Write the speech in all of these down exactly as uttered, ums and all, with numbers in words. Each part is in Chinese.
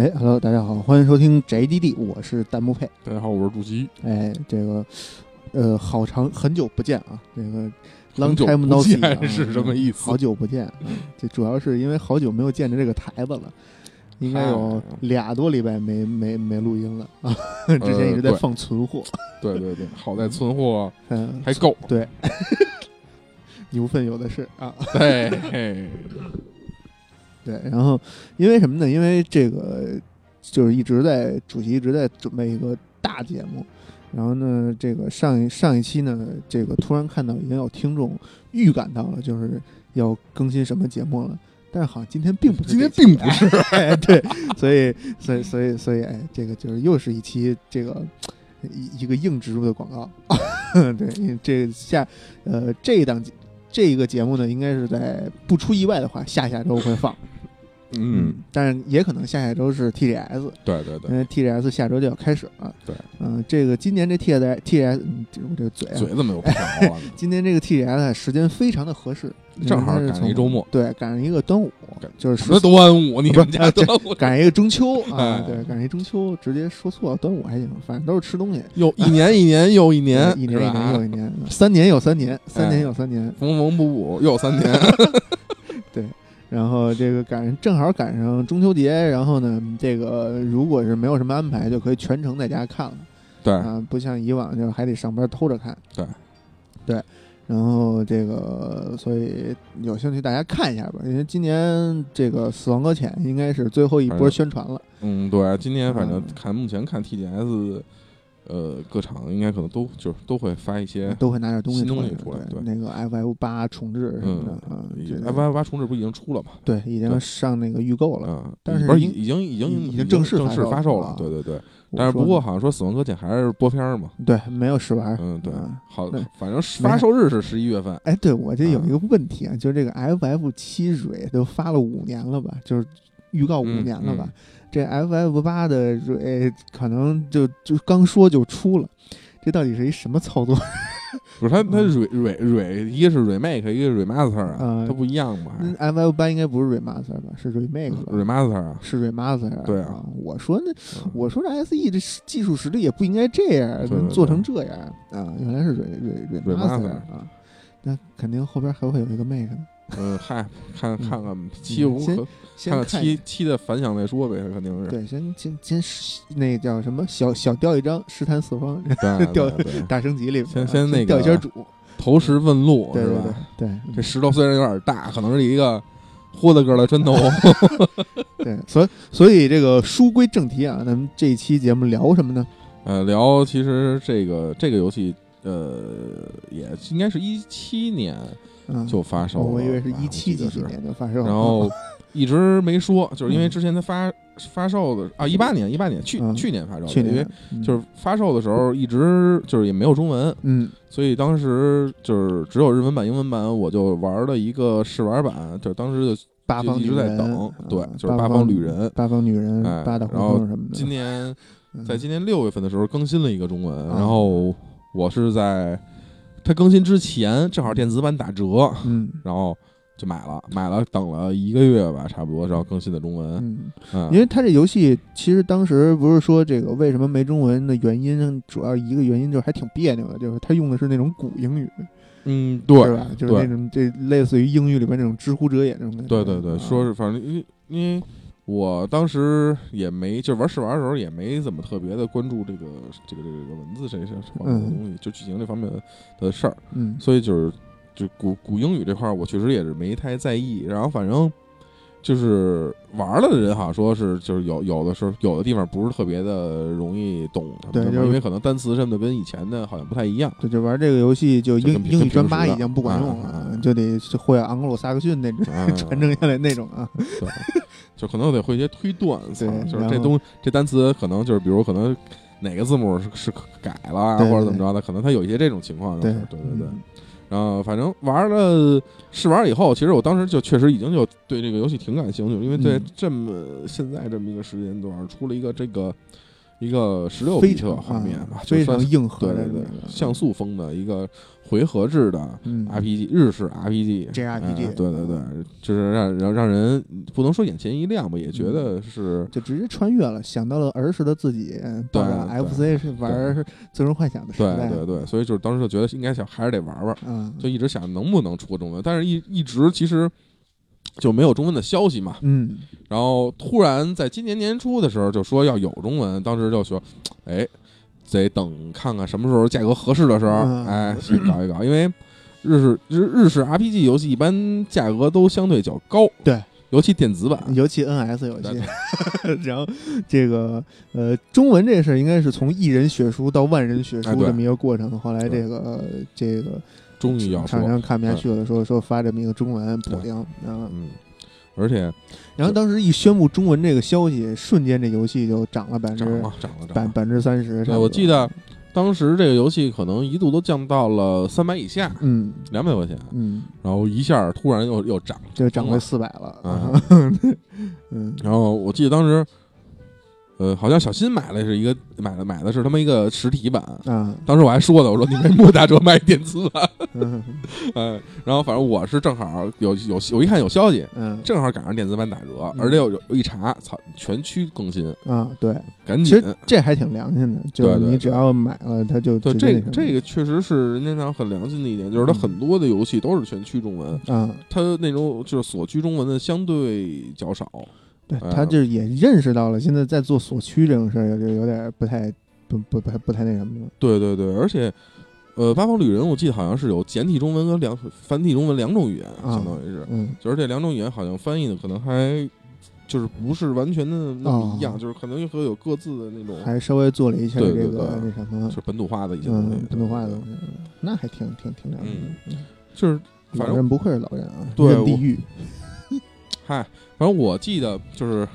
哎 ，Hello， 大家好，欢迎收听宅基地，我是弹幕配。大家好，我是杜基。哎，这个，呃，好长很久不见啊，这个 long time no see、啊、是什么意思？好久不见、嗯，这主要是因为好久没有见着这个台子了，应该有俩多礼拜没没没录音了啊。之前一直在放存货，呃、对, 对对对，好在存货还够，嗯、对，牛粪有的是啊，对。嘿对，然后因为什么呢？因为这个就是一直在主席一直在准备一个大节目，然后呢，这个上一上一期呢，这个突然看到已经有听众预感到了，就是要更新什么节目了，但是好像今天并不是，今天并不是，哎、对，所以所以所以所以哎，这个就是又是一期这个一一个硬植入的广告，对，因为这下呃这一档这一个节目呢，应该是在不出意外的话，下下周会放。嗯，但是也可能下下周是 T G S， 对对对，因为 T G S 下周就要开始了。对，嗯、呃，这个今年这 T G S， 我这个嘴、啊、嘴怎么有不好啊、哎？今年这个 T G S 时间非常的合适，正好赶上一周末，对，赶上一个端午，就是什么端午？你们家端午赶上一个中秋啊？对，赶上一中秋，直接说错了，端午还行，反正都是吃东西。又一年一年又一年，一年一年又一年，三年又三年，三年又三年，缝缝补补又三年，对。然后这个赶正好赶上中秋节，然后呢，这个如果是没有什么安排，就可以全程在家看了。对啊，不像以往就还得上班偷着看。对，对。然后这个，所以有兴趣大家看一下吧，因为今年这个《死亡搁浅》应该是最后一波宣传了。嗯，对，今年反正看、嗯、目前看 T G S。呃，各厂应该可能都就是都会发一些，都会拿点东西出来。对，那个 F F 八重置什么的啊 ，F F 八重置不已经出了吗？对，已经上那个预购了。嗯、但是不是已经已经已经正式正式发售了？对对对。但是不过好像说《死亡搁浅》还是播片嘛？对，没有试玩。嗯，对。好，反正发售日是十一月份。哎，对，我这有一个问题啊，就是这个 F F 七蕊都发了五年了吧？就是预告五年了吧？嗯嗯这 F F 八 的蕊可能就就刚说就出了，这到底是一什么操作？不是它它蕊蕊蕊，一个是 remake， 一个是 remaster 啊，呃、它不一样嘛。F F 八 应该不是 remaster 吧？是 remake 吧 ？remaster 啊，是 remaster。对啊，我说那、嗯、我说这 S E 这技术实力也不应该这样，对对对做成这样啊，原来是 re, re, remaster 啊，那肯定后边还会有一个 make 呢。嗯，嗨，看看看七五，看看七七的反响再说呗，肯定是。对，先先先那叫什么小小钓一张，试探四方，钓大升级里先先那个钓一圈主，投石问路，对吧？对，这石头虽然有点大，可能是一个豁得个的砖头。对，所以所以这个书归正题啊，咱们这一期节目聊什么呢？呃，聊其实这个这个游戏，呃，也应该是一七年。就发售了、嗯，我以为是一七几几年就发售了，然后一直没说，就是因为之前它发、嗯、发售的啊，一八年一八年去、嗯、去年发售，去年因为就是发售的时候一直就是也没有中文，嗯，所以当时就是只有日文版、英文版，我就玩了一个试玩版，就是当时就八方一直在等，对，就是八方旅人、八方女人、哎、八大胡同什么的。今年在今年六月份的时候更新了一个中文，嗯、然后我是在。它更新之前正好电子版打折，嗯，然后就买了，买了等了一个月吧，差不多，然后更新的中文，嗯，嗯因为它这游戏其实当时不是说这个为什么没中文的原因，主要一个原因就是还挺别扭的，就是它用的是那种古英语，嗯，对，是吧？就是那种这类似于英语里面那种知乎者也那种感觉，对对对，啊、说是反正因为因为我当时也没就玩试玩的时候也没怎么特别的关注这个这个这个文字这些方面的东西，嗯、就剧情这方面的事儿，嗯，所以就是就古古英语这块我确实也是没太在意，然后反正就是玩了的人哈，说是就是有有的时候有的地方不是特别的容易懂，对，就是因为可能单词什么的跟以前的好像不太一样，对，就玩这个游戏就英英语专八已经不管用了，啊、就得会昂格鲁萨克逊那种、啊、传承下来那种啊。对就可能得会一些推断，就是这东这单词可能就是比如可能哪个字母是是改了或者怎么着的，可能它有一些这种情况。对对对对。嗯、然后反正玩了试玩以后，其实我当时就确实已经就对这个游戏挺感兴趣，因为在这么、嗯、现在这么一个时间段出了一个这个一个十六比特画面吧，非常硬核的像素风的一个回合制的 R P G，、嗯、日式 R P G， 这 R P G，、哎、对对对，就是让让让人不能说眼前一亮吧，也觉得是、嗯、就直接穿越了，想到了儿时的自己，对 ，F C 是玩最终幻想的时代，对 对, 对对，所以就是当时就觉得应该想还是得玩玩，嗯、就一直想能不能出中文，但是一一直其实。就没有中文的消息嘛，嗯，然后突然在今年年初的时候就说要有中文，当时就说，哎，得等看看什么时候价格合适的时候，嗯、哎，去搞一搞，因为日式日日式 R P G 游戏一般价格都相对较高，对，尤其电子版，尤其 N S 游戏，然后这个呃中文这事应该是从一人血书到万人血书这么一个过程，哎、后来这个、呃、这个。终于要说厂商看不下去了，说说发这么一个中文补丁，嗯，而且，然后当时一宣布中文这个消息，瞬间这游戏就涨了百分之涨了涨了百百分之三十。对，我记得当时这个游戏可能一度都降到了三百以下，嗯，两百块钱，嗯，然后一下突然又又涨，就涨回四百了，啊，嗯，然后我记得当时。呃，好像小新买的是一个买的买的是他们一个实体版啊。当时我还说的，我说你为莫打折卖电子版，嗯、呃，然后反正我是正好有有我一看有消息，嗯，正好赶上电子版打折，而且有有一查，操，全区更新啊，对，赶紧，其实这还挺良心的，就是你只要买了，它就对这个、这个确实是任天堂很良心的一点，就是它很多的游戏都是全区中文啊，它那种就是锁区中文的相对较少。对，他就也认识到了，现在在做锁区这种事儿，就有点不太不不不不太那什么了。对对对，而且，呃，八方旅人我记得好像是有简体中文和两繁体中文两种语言，啊、相当于是，嗯，就是这两种语言好像翻译的可能还。就是不是完全的那么一样，哦、就是可能和有各自的那种，还稍微做了一下这个那什么，就是本土化的一些东西，嗯、本土化的东西，那还挺挺挺难的。嗯，就是反正老人不愧是老人啊，认地域。嗨。反正我记得就是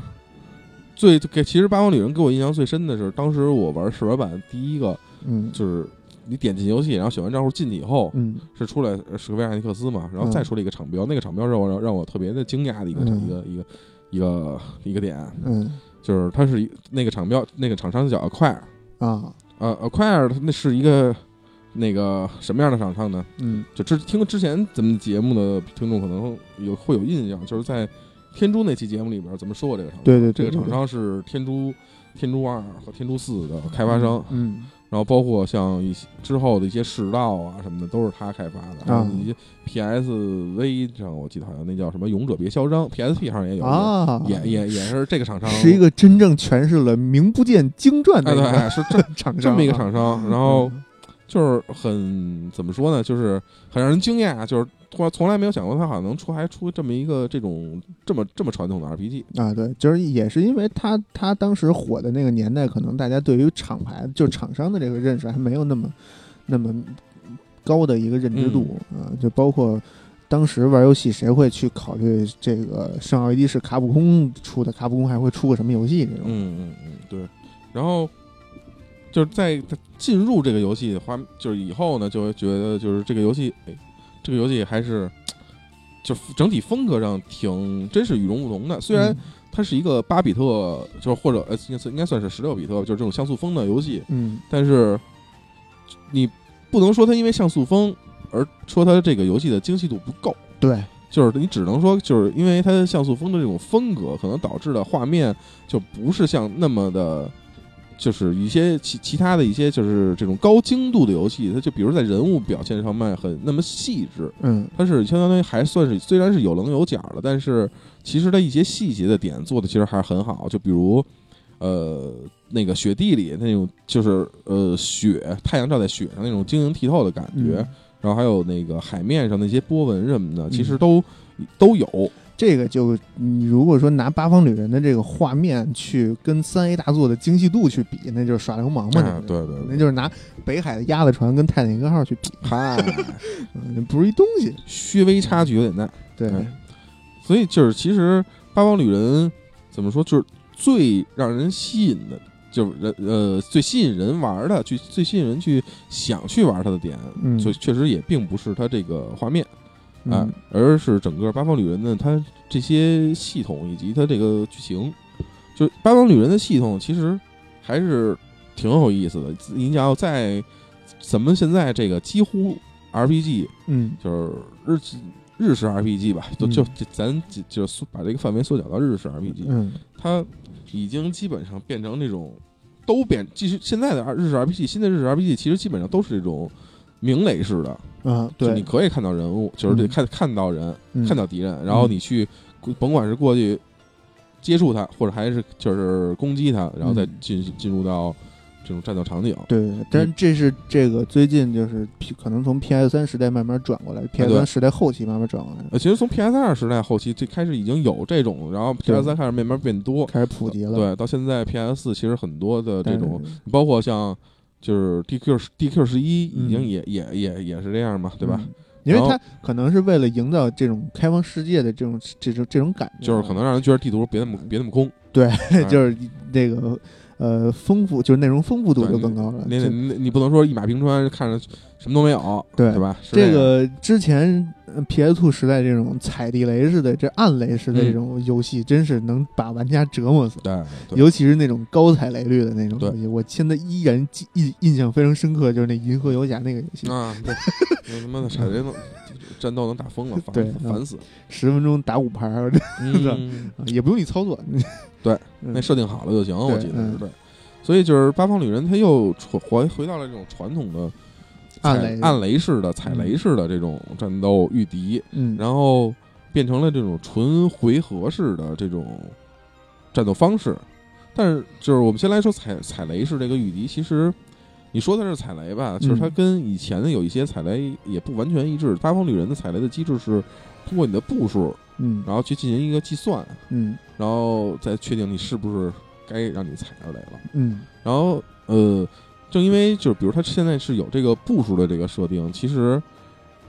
最给，其实《八方旅人》给我印象最深的是，当时我玩试玩版第一个，嗯，就是你点进游戏，然后选完账户进去以后，嗯，是出来是个维尔尼克斯嘛，然后再出来一个场标，嗯、那个场标让我让我特别的惊讶的一个、嗯、一个一个一个一个点，嗯，就是它是那个场标，那个厂商叫 Acquire 啊，呃 Acquire 那是一个。那个什么样的厂商呢？嗯，就之听之前咱们节目的听众可能有会有印象，就是在天珠那期节目里边咱们说过这个厂商。对 对, 对, 对, 对, 对，这个厂商是天珠、天珠二和天珠四的开发商。嗯，嗯然后包括像一些之后的一些世道啊什么的，都是他开发的。还有一些 P S V 上，我记得好像那叫什么《勇者别嚣张》，P S P 上也有，啊、也也也是这个厂商。是一个真正诠释了名不见经传的一个、哎、是这厂商，这么一个厂商，然后。嗯就是很怎么说呢，就是很让人惊讶，就是从从来没有想过他好像能出还出这么一个这种这么这么传统的 R P G 啊，对，就是也是因为他他当时火的那个年代，可能大家对于厂牌就厂商的这个认识还没有那么那么高的一个认知度、嗯、啊，就包括。当时玩游戏谁会去考虑这个圣奥地利是卡普空出的，卡普空还会出个什么游戏这种？嗯嗯嗯，对，然后。就是在进入这个游戏的话，就是以后呢，就觉得就是这个游戏，哎，这个游戏还是就整体风格上挺真是与众不同的。虽然它是一个八比特，就是或者呃应该算是十六比特，就是这种像素风的游戏，嗯，但是你不能说它因为像素风而说它这个游戏的精细度不够，对。就是你只能说，就是因为它的像素风的这种风格，可能导致的画面就不是像那么的。就是一些其其他的一些就是这种高精度的游戏，它就比如在人物表现上面很那么细致，嗯，它是相当于还算是虽然是有棱有角的，但是其实它一些细节的点做的其实还很好，就比如呃那个雪地里那种就是呃雪太阳照在雪上那种晶莹剔透的感觉、嗯，然后还有那个海面上那些波纹什么的，其实都、嗯、都有。这个就你如果说拿八方旅人的这个画面去跟三 A 大作的精细度去比，那就是耍流氓嘛、啊、对, 对对，那就是拿北海的鸭子船跟泰坦尼克号去比，嗨、嗯，不是一东西，虚微差距有点大。对、嗯，所以就是其实八方旅人怎么说，就是最让人吸引的，就是人呃最吸引人玩的，去最吸引人去想去玩它的点，嗯，就确实也并不是它这个画面。啊、嗯，而是整个八方旅人呢，它这些系统以及它这个剧情，就是八方旅人的系统，其实还是挺有意思的。你想要在咱们现在这个几乎 R P G， 嗯，就是日日式 R P G 吧，就就、嗯、咱就把这个范围缩小到日式 R P G， 嗯，它已经基本上变成那种都变，其实现在的日式 R P G， 新的日式 R P G 其实基本上都是这种鸣雷式的，嗯，对，你可以看到人物，就是得看、嗯、看到人，看到敌人，嗯、然后你去甭管是过去接触他，或者还是就是攻击他，然后再进、嗯、进入到这种战斗场景。对，但这是这个最近就是可能从 P S 三 时代慢慢转过来 ，P S 三 时代后期慢慢转过来。呃，其实从 P S 二 时代后期最开始已经有这种，然后 P S 三 开始慢慢变多，开始普及了。对，到现在 P S 四 其实很多的这种，包括像就是 D Q D Q 十一已经也、嗯、也也也是这样嘛，对吧？嗯，因为它可能是为了营造这种开放世界的这种这种这种感觉，就是可能让人觉得地图别那么别那么空。对，哎、就是那个呃丰富，就是内容丰富度就更高了。你你你不能说一马平川，看着什么都没有，对对吧？这个之前 P S 二 时代这种踩地雷似的、这暗雷似的这种游戏，嗯、真是能把玩家折磨死。对，对尤其是那种高踩雷率的那种游戏，我现在依然印印象非常深刻，就是那《银河游侠》那个游戏啊。对那他妈的踩雷能战斗能打疯了，烦对烦死！十分钟打五盘，嗯、也不用你操作，对，那设定好了就行。嗯、我记得是对，所以就是《八方旅人》他又回回到了这种传统的暗雷暗雷式的踩雷式的这种战斗御敌，嗯，然后变成了这种纯回合式的这种战斗方式。但是就是我们先来说踩踩雷式这个御敌，其实。你说的是踩雷吧，其实它跟以前的有一些踩雷也不完全一致。八方旅人的踩雷的机制是通过你的步数，嗯，然后去进行一个计算，嗯，然后再确定你是不是该让你踩着雷了，嗯，然后呃，正因为就是比如它现在是有这个步数的这个设定，其实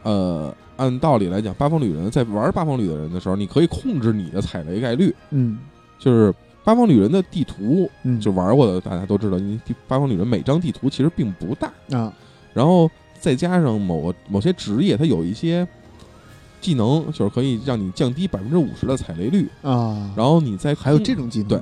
呃，按道理来讲，八方旅人在玩八方旅的人的时候，你可以控制你的踩雷概率，嗯，就是。八方旅人的地图，嗯，就玩过的大家都知道，因为八方旅人每张地图其实并不大啊。然后再加上某个某些职业，它有一些技能，就是可以让你降低百分之五十的踩雷率啊。然后你再还有这种技能，对，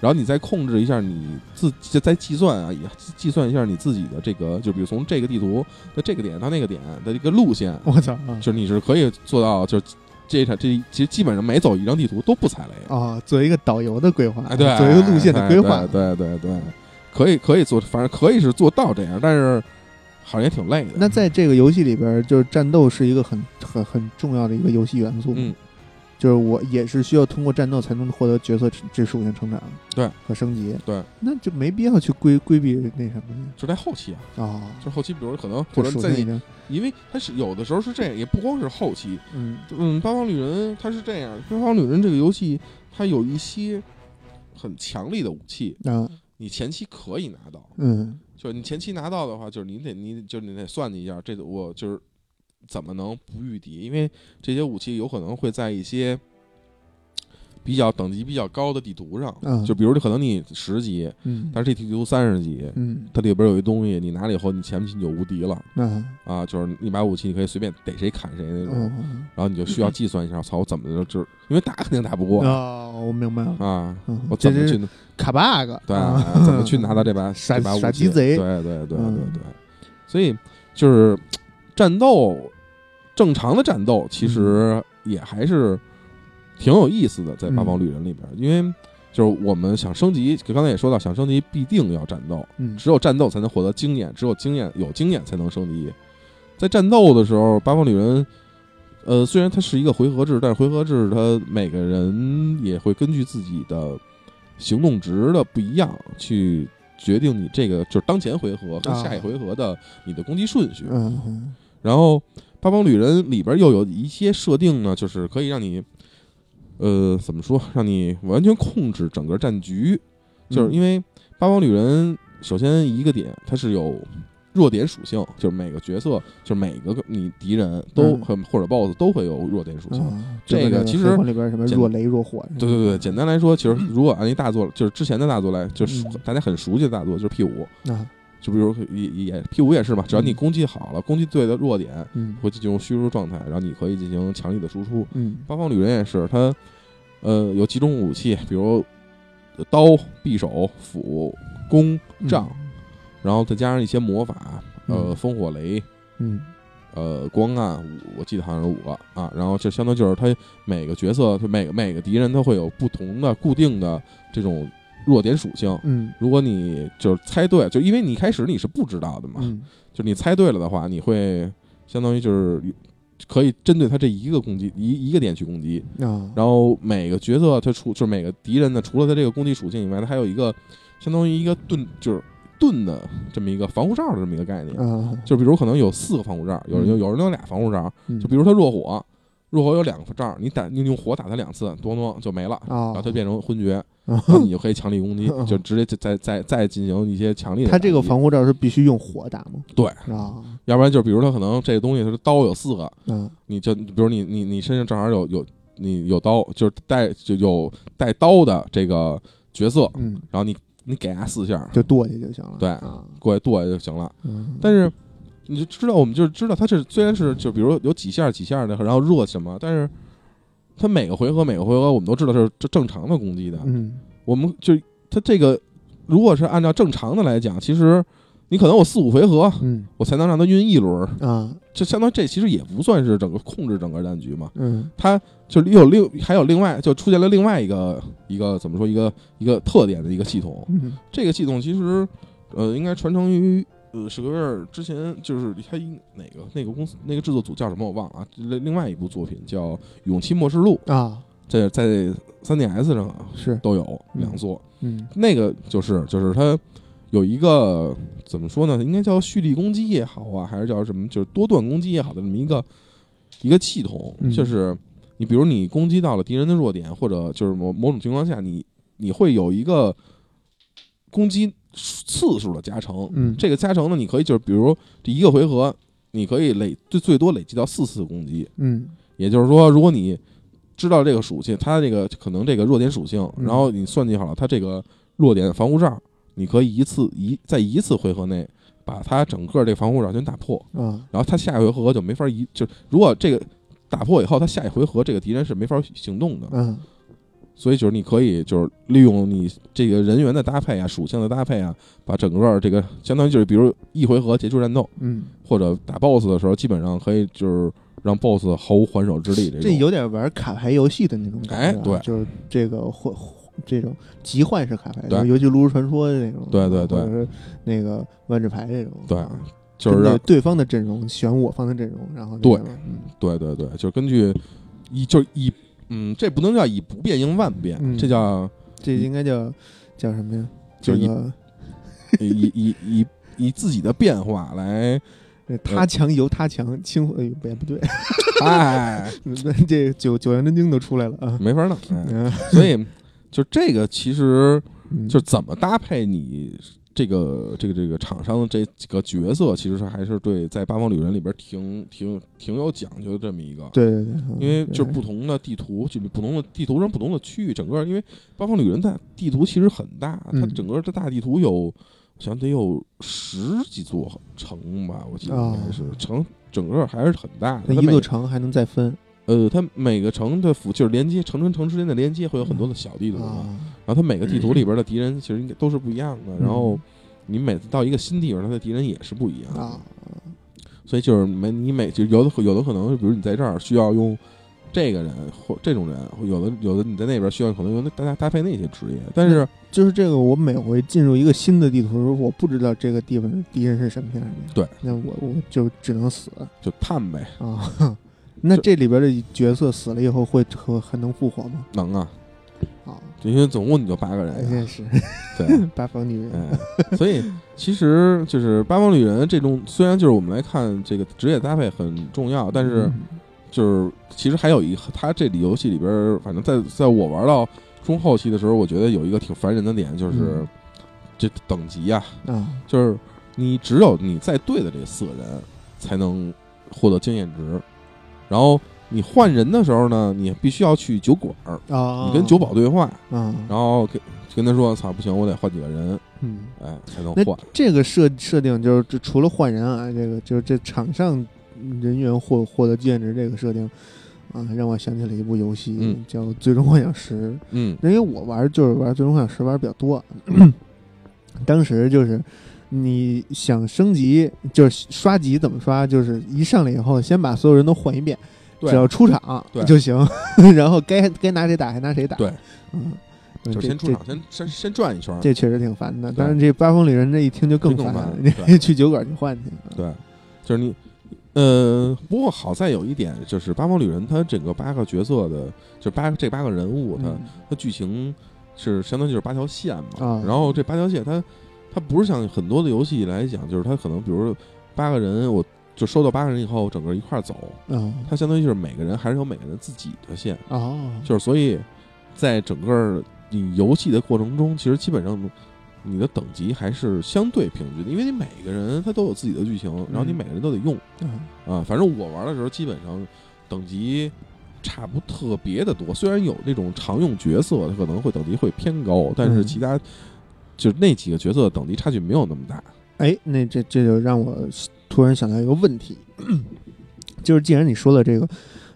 然后你再控制一下你自己，再计算啊，也计算一下你自己的这个，就比如从这个地图的这个点到那个点的这个路线，我操，就是你是可以做到就是。这场这其实基本上每走一张地图都不踩雷啊，作为一个导游的规划，哎，对，作为一个路线的规划，对对对，可以可以做，反正可以是做到这样，但是好像也挺累的。那在这个游戏里边，就是战斗是一个很很很重要的一个游戏元素，嗯，就是我也是需要通过战斗才能获得角色这属性成长，对和升级，对，那就没必要去规规避那什么，就在后期啊，哦，就后期，比如可能或者在你。因为它是有的时候是这样，也不光是后期，嗯嗯，八方旅人它是这样，八方旅人这个游戏它有一些很强力的武器啊，你前期可以拿到，嗯，就是你前期拿到的话，就是你得你就是你得算计一下，这我就是怎么能不御敌，因为这些武器有可能会在一些比较等级比较高的地图上，嗯，就比如可能你十级，嗯，但是这地图三十级，嗯，它里边有一东西，你拿了以后，你前期你就无敌了，嗯，啊，就是一把武器你可以随便逮谁砍谁那种，嗯，然后你就需要计算一下，操，嗯，我怎么就因为打肯定打不过啊，哦，我明白了啊，嗯，我怎么去卡 bug， 对，啊啊，怎么去拿到这把傻傻鸡贼，对对对对，嗯，对，所以就是战斗正常的战斗其实也还是。挺有意思的，在八方旅人里边，嗯，因为就是我们想升级，刚才也说到，想升级必定要战斗，嗯，只有战斗才能获得经验，只有经验有经验才能升级。在战斗的时候，八方旅人，呃，虽然它是一个回合制，但是回合制它每个人也会根据自己的行动值的不一样去决定你这个就是当前回合跟下一回合的你的攻击顺序。嗯嗯，然后八方旅人里边又有一些设定呢，就是可以让你。呃，怎么说？让你完全控制整个战局，就是因为八方旅人首先一个点，它是有弱点属性，就是每个角色，就是每个你敌人都很，嗯，或者 B O S S 都会有弱点属性。啊，这个其实里边什么弱雷、弱火，对对对，简单来说，其实如果按一大作，就是之前的大作来，就是大家很熟悉的大作，就是 P 五，啊，就比如也也 P 五也是嘛，只要你攻击好了，嗯，攻击对的弱点，嗯，会进入虚弱状态，然后你可以进行强力的输出。嗯，八方旅人也是，它呃有几种武器，比如刀、匕首、斧、弓杖、嗯，然后再加上一些魔法，呃，嗯、风火雷，嗯，呃，光暗五，我记得好像是五个啊。然后就相当就是他每个角色，就每个每个敌人，他会有不同的固定的这种弱点属性。嗯，如果你就是猜对，就因为你一开始你是不知道的嘛，嗯、就你猜对了的话，你会相当于就是。可以针对他这一个攻击一一个点去攻击、哦、然后每个角色他除就是每个敌人呢，除了他这个攻击属性以外，他还有一个相当于一个盾，就是盾的这么一个防护罩的这么一个概念、哦、就比如可能有四个防护罩，有人、嗯、有人有俩防护罩、嗯、就比如他弱火弱火有两个罩，你打你用火打他两次，咚咚就没了、哦、然后他变成昏厥，然后你就可以强力攻击，就直接再再再进行一些强力的。他这个防护罩是必须用火打吗？对啊、哦，要不然就比如他可能这个东西，他刀有四个，嗯，你就比如你你你身上正好有有你有刀，就是带就有带刀的这个角色，嗯，然后你你给他四下就剁下就行了，对，哦、过去剁下就行了。嗯、但是你就知道，我们就知道他是虽然是就比如有几下几下的，然后弱什么，但是。他每个回合每个回合我们都知道是正常的攻击的，嗯，我们就他这个如果是按照正常的来讲，其实你可能我四五回合，嗯，我才能让他晕一轮啊，就相当于这其实也不算是整个控制整个战局嘛，嗯，他就有另还有另外就出现了另外一个一个怎么说一个一个特点的一个系统，嗯、这个系统其实呃应该传承于呃史克威尔之前，就是他哪个那个公司那个制作组叫什么我忘了啊，另外一部作品叫《勇气末世录》啊，在在 三 D S 上、啊、是都有两座，嗯，那个就是就是他有一个怎么说呢，应该叫蓄力攻击也好啊，还是叫什么就是多段攻击也好的这么一个一个系统，嗯、就是你比如你攻击到了敌人的弱点，或者就是某某种情况下你你会有一个攻击。次数的加成，嗯，这个加成呢，你可以就是比如这一个回合，你可以累最最多累积到四次攻击，嗯，也就是说，如果你知道这个属性，它这个可能这个弱点属性，嗯、然后你算计好了它这个弱点防护罩，你可以一次一在一次回合内把它整个这个防护罩全打破，啊、嗯，然后它下一回合就没法一就如果这个打破以后，它下一回合这个敌人是没法行动的，嗯。所以就是你可以就是利用你这个人员的搭配啊，属性的搭配啊，把整个这个相当于就是比如一回合结束战斗，嗯，或者打 boss 的时候，基本上可以就是让 boss 毫无还手之力。这这有点玩卡牌游戏的那种感觉、啊，哎，对，就是这个换这种集换式卡牌，对，尤其炉石传说的那种，对对对，或者是那个万智牌这种，对，啊、就是让对方的阵容选我方的阵容，然后对、嗯，对对对，就是根据一就是一。嗯，这不能叫以不变应万变，嗯、这叫这应该叫叫什么呀？就以、这个、以以以以自己的变化来，他强由他强，轻哎也不对，哎，这九九阳真经都出来了啊，没法弄、哎。所以就这个其实就怎么搭配你这个这个这个厂商的这几个角色，其实是还是对在《八方旅人》里边挺挺挺有讲究的这么一个。对对对，因为就是不同的地图，就不同的地图上不同的区域，整个因为《八方旅人》它地图其实很大，它整个这大地图有，我想得有十几座城吧，我记得应该是城，整个还是很大的。一座城还能再分。呃，它每个城的辅就是连接城跟城之间的连接会有很多的小地图、啊嗯、然后它每个地图里边的敌人其实应该都是不一样的、嗯、然后你每次到一个新地方，它的敌人也是不一样的、啊、所以就是每你每就有的有的可能比如你在这儿需要用这个人或这种人，有的有的你在那边需要可能用大家搭配那些职业，但是就是这个我每回进入一个新的地图的时候，我不知道这个地方敌人是什么样的，对，那我我就只能死就探呗啊。那这里边的角色死了以后会和还能复活吗？能啊，好，因为总共你就八个人、啊，也是，对，八方旅人、哎，所以其实就是八方旅人这种，虽然就是我们来看这个职业搭配很重要，但是就是其实还有一个，他这里游戏里边，反正在在我玩到中后期的时候，我觉得有一个挺烦人的点，就是这等级啊，啊，就是你只有你在队的这四个人才能获得经验值。然后你换人的时候呢，你必须要去酒馆儿、哦、你跟酒保对话、哦、然后跟跟他说操不行，我得换几个人，嗯，哎，才能换。这个设设定就是除了换人啊，这个就是这场上人员获获得经验值这个设定啊，让我想起了一部游戏、嗯、叫《最终幻想十》，嗯，因为我玩就是玩《最终幻想十》玩比较多，当时就是你想升级，就是刷级怎么刷，就是一上来以后先把所有人都换一遍，只要出场就行，然后该该拿谁打还拿谁打。对，嗯，就先出场，先先先转一圈，这确实挺烦的。但是这八方旅人这一听就更烦了，你去酒馆去换去。对，就是你，呃，不过好在有一点就是八方旅人他整个八个角色的，就八这八个人物，他、嗯、他剧情是相当于就是八条线嘛。啊、然后这八条线它，他他不是像很多的游戏来讲，就是他可能比如八个人我。就收到八个人以后，整个一块走，嗯，它相当于就是每个人还是有每个人自己的线，哦，就是所以，在整个你游戏的过程中，其实基本上你的等级还是相对平均的，因为你每个人他都有自己的剧情，然后你每个人都得用，嗯、啊，反正我玩的时候基本上等级差不特别的多，虽然有那种常用角色他可能会等级会偏高，但是其他、嗯、就是那几个角色的等级差距没有那么大。哎，那这这就让我突然想到一个问题，就是既然你说了这个，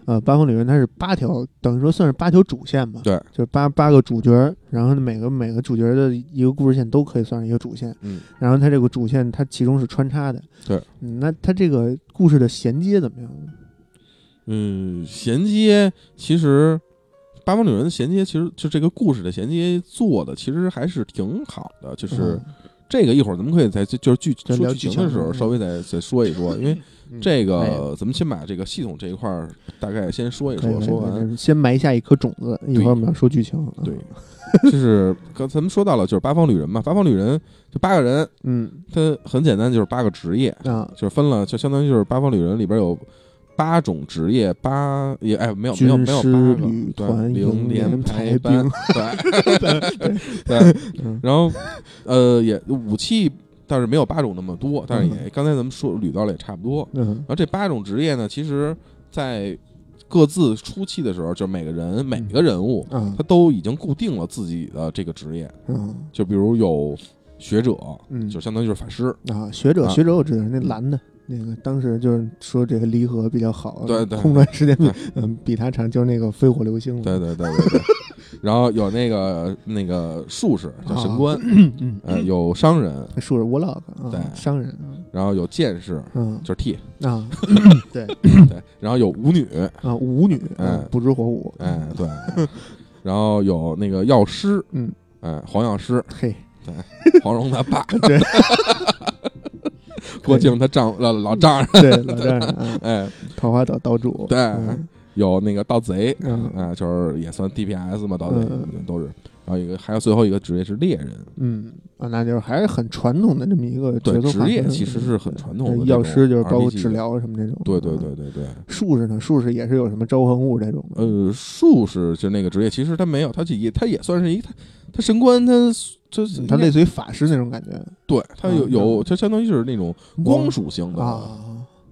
呃，八方旅人它是八条，等于说算是八条主线吧？对，就是八八个主角，然后每个每个主角的一个故事线都可以算是一个主线。嗯，然后它这个主线它其中是穿插的。对，嗯、那它这个故事的衔接怎么样？嗯，衔接其实八方旅人的衔接其实就这个故事的衔接做的其实还是挺好的，就是。嗯这个一会儿咱们可以在就是剧说剧情的时候稍微再再说一说，因为这个咱们先把这个系统这一块儿大概先说一说，说完先埋下一颗种子，一会儿我们要说剧情。对，就是刚咱们说到了就是八方旅人嘛，八方旅人就八个人，嗯，它很简单，就是八个职业啊，就是分了，就相当于就是八方旅人里边有八种职业，八也哎没有没有没有八个团营连排班，对对，然后呃也武器，但是没有八种那么多，但是也、嗯、刚才咱们说捋到了也差不多。嗯、然后这八种职业呢，其实在各自初期的时候，就每个人每个人物、嗯、他都已经固定了自己的这个职业，嗯、就比如有学者，嗯、就相当于就是法师啊，学者、啊、学者我知道那蓝的。那个当时就是说这个离合比较好，对对，空转时间比嗯比它长，就是那个飞火流星，对对对对对。然后有那个那个术士叫神官，啊嗯、呃有商人，术士 warlock，、啊、对商人，然后有剑士，嗯就是 T 啊，对对，然后有舞女啊舞女，哎、呃、不知火舞，哎、呃、对，然后有那个药师，嗯哎、呃、黄药师，嘿对黄蓉他爸，对。郭靖他丈老老丈人，对老丈人，哎，桃花岛岛主，对，嗯、有那个盗贼，嗯、啊，就是也算 D P S 嘛，盗贼、嗯、都是，然后一个还有最后一个职业是猎人，嗯啊，那就是还是很传统的这么一个角色，职业其实是很传统的，药师就是包括治疗什么这种，对对对对对，术士呢，术士也是有什么招魂物这种的，呃，术士就那个职业其实他没有，他也他也算是一个他他神官他。就是它类似于法师那种感觉，对，它有有它相当于是那种光属性的，哦、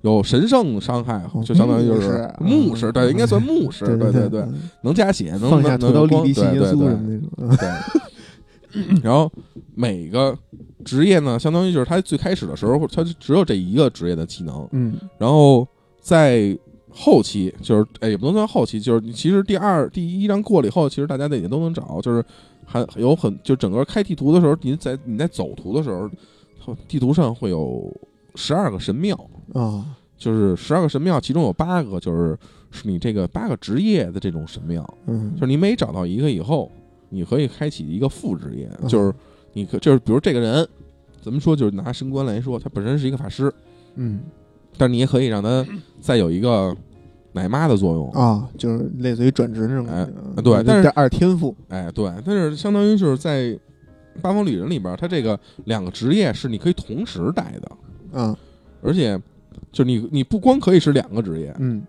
有神圣伤害，哦、就相当于就是牧师，对，应该算牧师，对对对，能加血，能放下屠刀立地信耶稣什么那种。对，然后每个职业呢，相当于就是它最开始的时候，它只有这一个职业的技能，嗯，然后在后期就是，哎，也不能算后期，就是其实第二、第一章过了以后，其实大家也都能找，就是。还有很就整个开地图的时候，你在你在走图的时候，地图上会有十二个神庙啊，哦、就是十二个神庙，其中有八个就是是你这个八个职业的这种神庙，嗯，就是你每找到一个以后，你可以开启一个副职业，嗯、就是你可就是比如这个人，咱们说就是拿神官来说，他本身是一个法师，嗯，但你也可以让他再有一个。奶妈的作用啊、哦，就是类似于转职那种感觉。哎、对，但是二天赋，哎，对，但是相当于就是在八方旅人里边，他这个两个职业是你可以同时带的，嗯，而且就是你你不光可以是两个职业，嗯，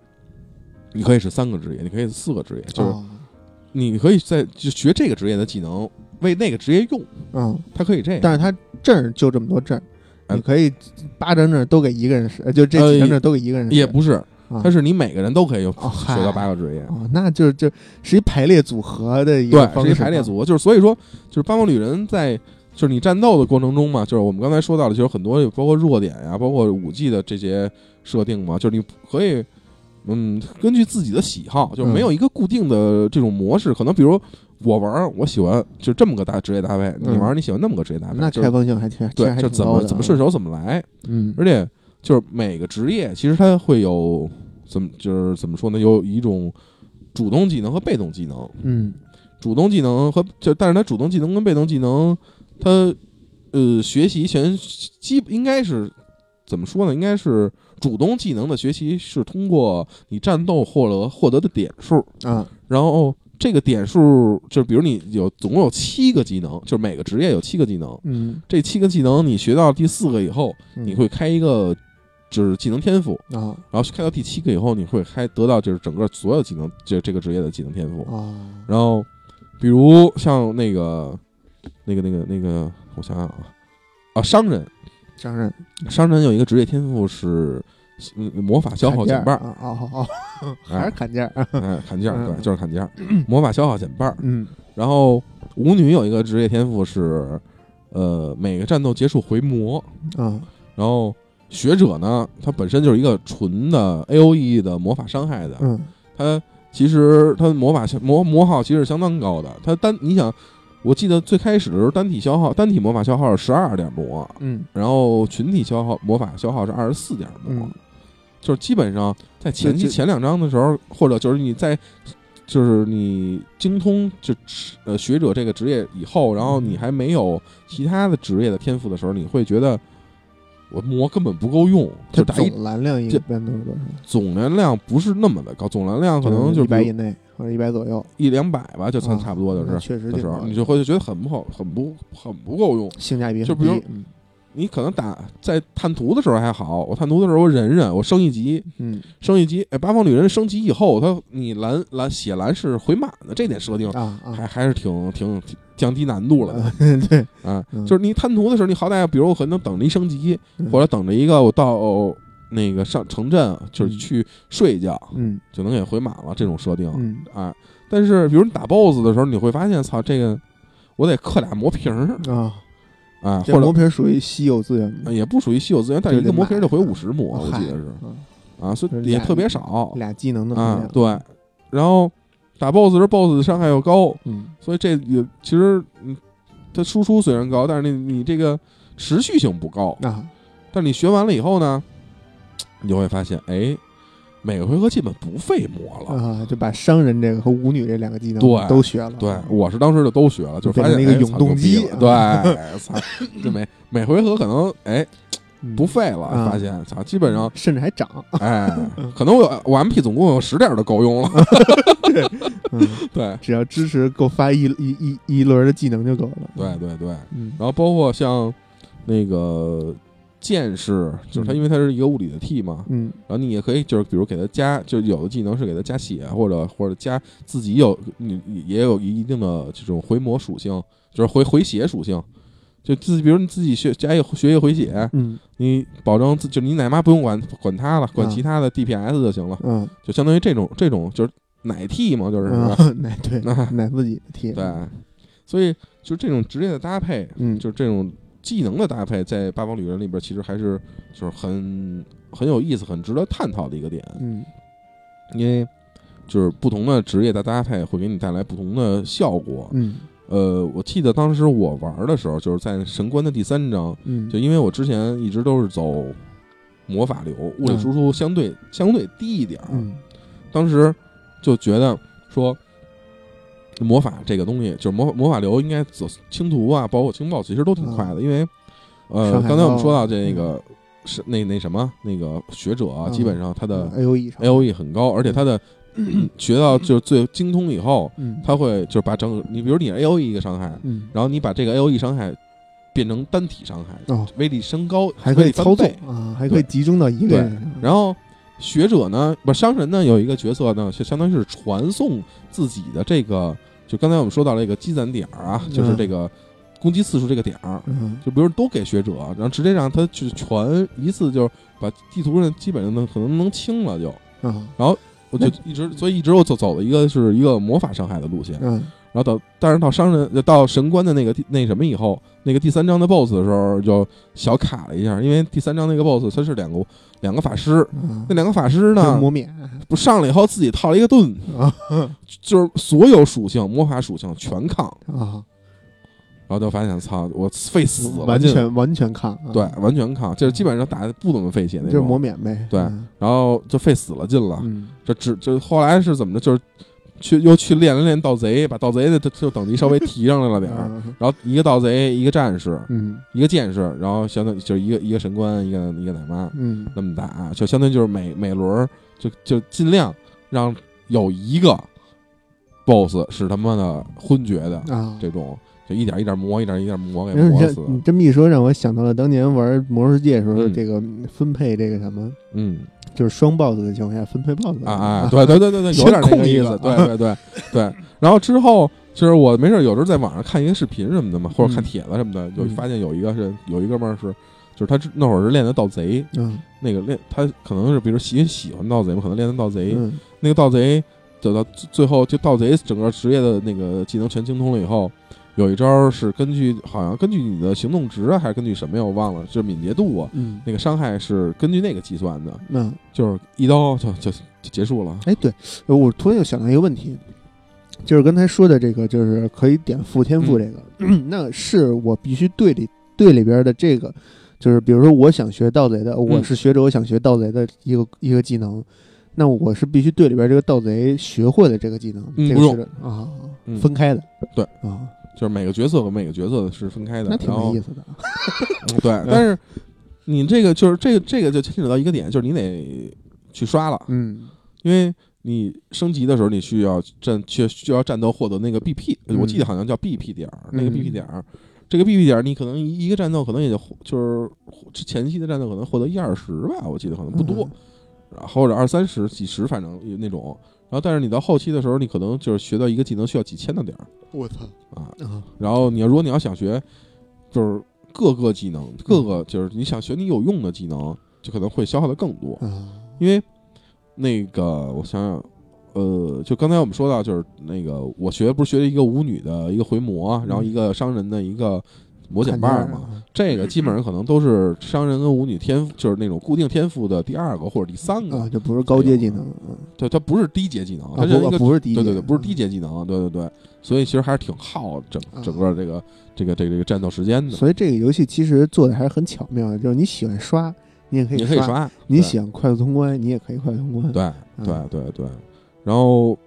你可以是三个职业，你可以是四个职业，就是你可以在就学这个职业的技能为那个职业用，嗯，他可以这样，但是他证就这么多证，你可以八张证都给一个人使，就这几张证都给一个人使、呃，也不是。但是你每个人都可以有学到八个职业，哦哦、那就是就是一排列组合的一个方式，对，是一排列组合，就是所以说就是八方旅人在就是你战斗的过程中嘛，就是我们刚才说到的，就是很多包括弱点呀、啊，包括武技的这些设定嘛，就是你可以嗯根据自己的喜好，就没有一个固定的这种模式，可能比如我玩我喜欢就这么个大职业搭配，你玩你喜欢那么个职业搭配，嗯、那开放性还挺对，就怎么怎么顺手怎么来，嗯，而且就是每个职业其实它会有怎么就是怎么说呢，有一种主动技能和被动技能，嗯，主动技能和就但是它主动技能跟被动技能，它呃学习前基应该是怎么说呢？应该是主动技能的学习是通过你战斗获得获得的点数啊，然后。这个点数就是，比如你有总共有七个技能，就是每个职业有七个技能。嗯，这七个技能你学到第四个以后，嗯、你会开一个就是技能天赋啊，然后开到第七个以后，你会开得到就是整个所有技能这这个职业的技能天赋啊。然后，比如像那个那个那个那个，我想想啊，啊商人，商人，商人有一个职业天赋是。魔法消耗减半啊哦哦哦，还是砍价、啊哎，哎，砍价，对，就是砍价。魔法消耗减半，嗯。然后舞女有一个职业天赋是，呃，每个战斗结束回魔啊。然后学者呢，他本身就是一个纯的 A O E 的魔法伤害的，嗯。他其实他魔法魔魔耗其实相当高的，他单你想，我记得最开始的时候单体消耗单体魔法消耗是十二点魔，嗯。然后群体消耗魔法消耗是二十四点魔。嗯就是基本上在前期前两章的时候，或者就是你在，就是你精通就呃学者这个职业以后，然后你还没有其他的职业的天赋的时候，你会觉得我魔根本不够用。就打一总蓝量一般都是多少？总蓝量不是那么的高，总蓝量可能就一百以内或者一百左右，一两百吧，就差不多就是。确实的时候，你就会觉得很不好，很不很不够用，性价比很低。就比如。你可能打在探图的时候还好，我探图的时候我忍忍，我升一级，嗯，升一级。哎，八方旅人升级以后，他你蓝蓝血蓝是回满的，这点设定啊，还还是挺挺降低难度了的。啊对啊、嗯，就是你探图的时候，你好歹比如我可能等着一升级，嗯、或者等着一个我到、哦、那个上城镇就是去睡一觉，嗯，就能给回满了这种设定。嗯啊，但是比如你打 B O S S 的时候，你会发现，操，这个我得克俩魔瓶啊。啊，或者魔瓶属于稀有资源吗？也不属于稀有资源，但是一个魔瓶就回五十魔，我记得是，啊，所以也特别少。俩技能的啊，对。然后打 B O S S 时 ，B O S S 的伤害又高，嗯，所以这也其实，嗯，它输出虽然高，但是你你这个持续性不高啊。但你学完了以后呢，你就会发现，哎，每个回合基本不费魔了啊，就把商人这个和舞女这两个技能对都学了。对，我是当时就都学了，就发现那个永动机，哎、对，哎、就每每回合可能哎不费了，嗯、发现操，基本上甚至还涨，哎，可能我我 M P 总共有十点都够用了，对、嗯、对，只要支持够发一一一一轮的技能就够了，对对对，嗯、然后包括像那个。剑士就是它，因为它是一个物理的 T 嘛，嗯，然后你也可以就是比如给它加，就有的技能是给它加血，或者或者加自己有你也有一定的这种回魔属性，就是回回血属性，就自己比如你自己学加一学一回血，嗯，你保证自就你奶妈不用管管它了，管其他的 D P S 就行了，嗯，就相当于这种这种就是奶 T 嘛，就是、嗯、奶对奶自己的 T 对，所以就这种职业的搭配，嗯，就是这种。技能的搭配在八方旅人里边其实还是就是很很有意思很值得探讨的一个点，嗯，因为就是不同的职业的搭配会给你带来不同的效果，嗯，呃我记得当时我玩的时候就是在神官的第三章，嗯，就因为我之前一直都是走魔法流，物理输出相对、嗯、相对低一点，嗯，当时就觉得说魔法这个东西，就是魔魔法流应该走清图啊，包括清爆，其实都挺快的。嗯、因为，呃，刚才我们说到这个、嗯、是那那什么那个学者、啊嗯，基本上他的 A O E A O E 很高，而且他的、嗯、学到就是最精通以后，嗯、他会就是把整你比如你 A O E 一个伤害、嗯，然后你把这个 A O E 伤害变成单体伤害，哦、威力升高，还可以操纵啊，还可以集中到一个人，然后。学者呢，不，商人呢有一个角色呢，就相当于是传送自己的这个，就刚才我们说到了一个积攒点啊，就是这个攻击次数这个点儿、嗯，就比如都给学者，然后直接让他去传一次，就是把地图上基本上能可能能清了就，嗯、然后我就一直，所以一直我走走了一个是一个魔法伤害的路线，嗯、然然后到但是到商人到神官的那个那什么以后，那个第三章的 boss 的时候就小卡了一下，因为第三章那个 boss 他是两个两个法师、嗯、那两个法师呢魔免不上了以后自己套了一个盾、啊、就是所有属性魔法属性全抗啊，然后就发现操我费死了，完全完全抗、啊、对完全抗，就是基本上打不怎么费血那种，就是魔免呗，对、嗯、然后就费死了劲了、嗯、这只就后来是怎么着就是去又去练了练盗贼，把盗贼的就等级稍微提上来了点儿，然后一个盗贼，一个战士，嗯，一个剑士，然后相当于就是一个一个神官，一个一个奶妈，嗯，那么打，就相当于就是每每轮就就尽量让有一个 boss 是他妈的昏厥的、哦、这种。就一点一点磨，一点一点磨给磨死。你这么一说，让我想到了当年玩《魔兽世界》的时候，这个分配这个什么，嗯，就是双 boss 的情况下分配 boss 啊啊，对对对对对，有点那个意思，对对对对。然后之后就是我没事有时候在网上看一个视频什么的嘛，或者看帖子什么的，就发现有一个是有一个嘛是，就是他那会儿是练的盗贼，嗯，那个练他可能是比如喜喜欢盗贼嘛，可能练的盗贼，那个盗贼走到最后就盗贼整个职业的那个技能全精通了以后。有一招是根据好像根据你的行动值啊，还是根据什么呀？我忘了，就是敏捷度啊，嗯、那个伤害是根据那个计算的。嗯，就是一刀就就就结束了。哎，对，我突然又想到一个问题，就是刚才说的这个，就是可以点副天赋这个，嗯、那是我必须队里队里边的这个，就是比如说我想学盗贼的，我是学者，我想学盗贼的一个、嗯、一个技能，那我是必须队里边这个盗贼学会的这个技能，嗯、这个是啊、嗯，分开的，对啊。就是每个角色和每个角色是分开的，那挺有意思的。对，但是你这个就是这个这个就牵扯到一个点，就是你得去刷了，嗯，因为你升级的时候你需要战需需要战斗获得那个 B P，、嗯、我记得好像叫 B P 点，那个 B P 点，嗯、这个 B P 点你可能一个战斗可能也就就是前期的战斗可能获得一二十吧，我记得可能不多，嗯、然后或者二三十几十反正那种。然后但是你到后期的时候你可能就是学到一个技能需要几千的点儿，我操啊！然后你要如果你要想学就是各个技能各个就是你想学你有用的技能就可能会消耗的更多，因为那个我想想呃就刚才我们说到就是那个我学不是学了一个舞女的一个回魔，然后一个商人的一个魔减半嘛，这个基本上可能都是商人跟舞女天赋，就是那种固定天赋的第二个或者第三个，啊、就不是高阶技能，对，它不是低阶技能，它是一个、啊、不是低阶，对对对，不是低阶技能，对对对，所以其实还是挺耗整整个这个、啊、这个这个这个战斗时间的。所以这个游戏其实做的还是很巧妙的，就是你喜欢刷，你也可以刷，你可以刷，你喜欢快速通关，你也可以快速通关，对、啊、对对对，然后。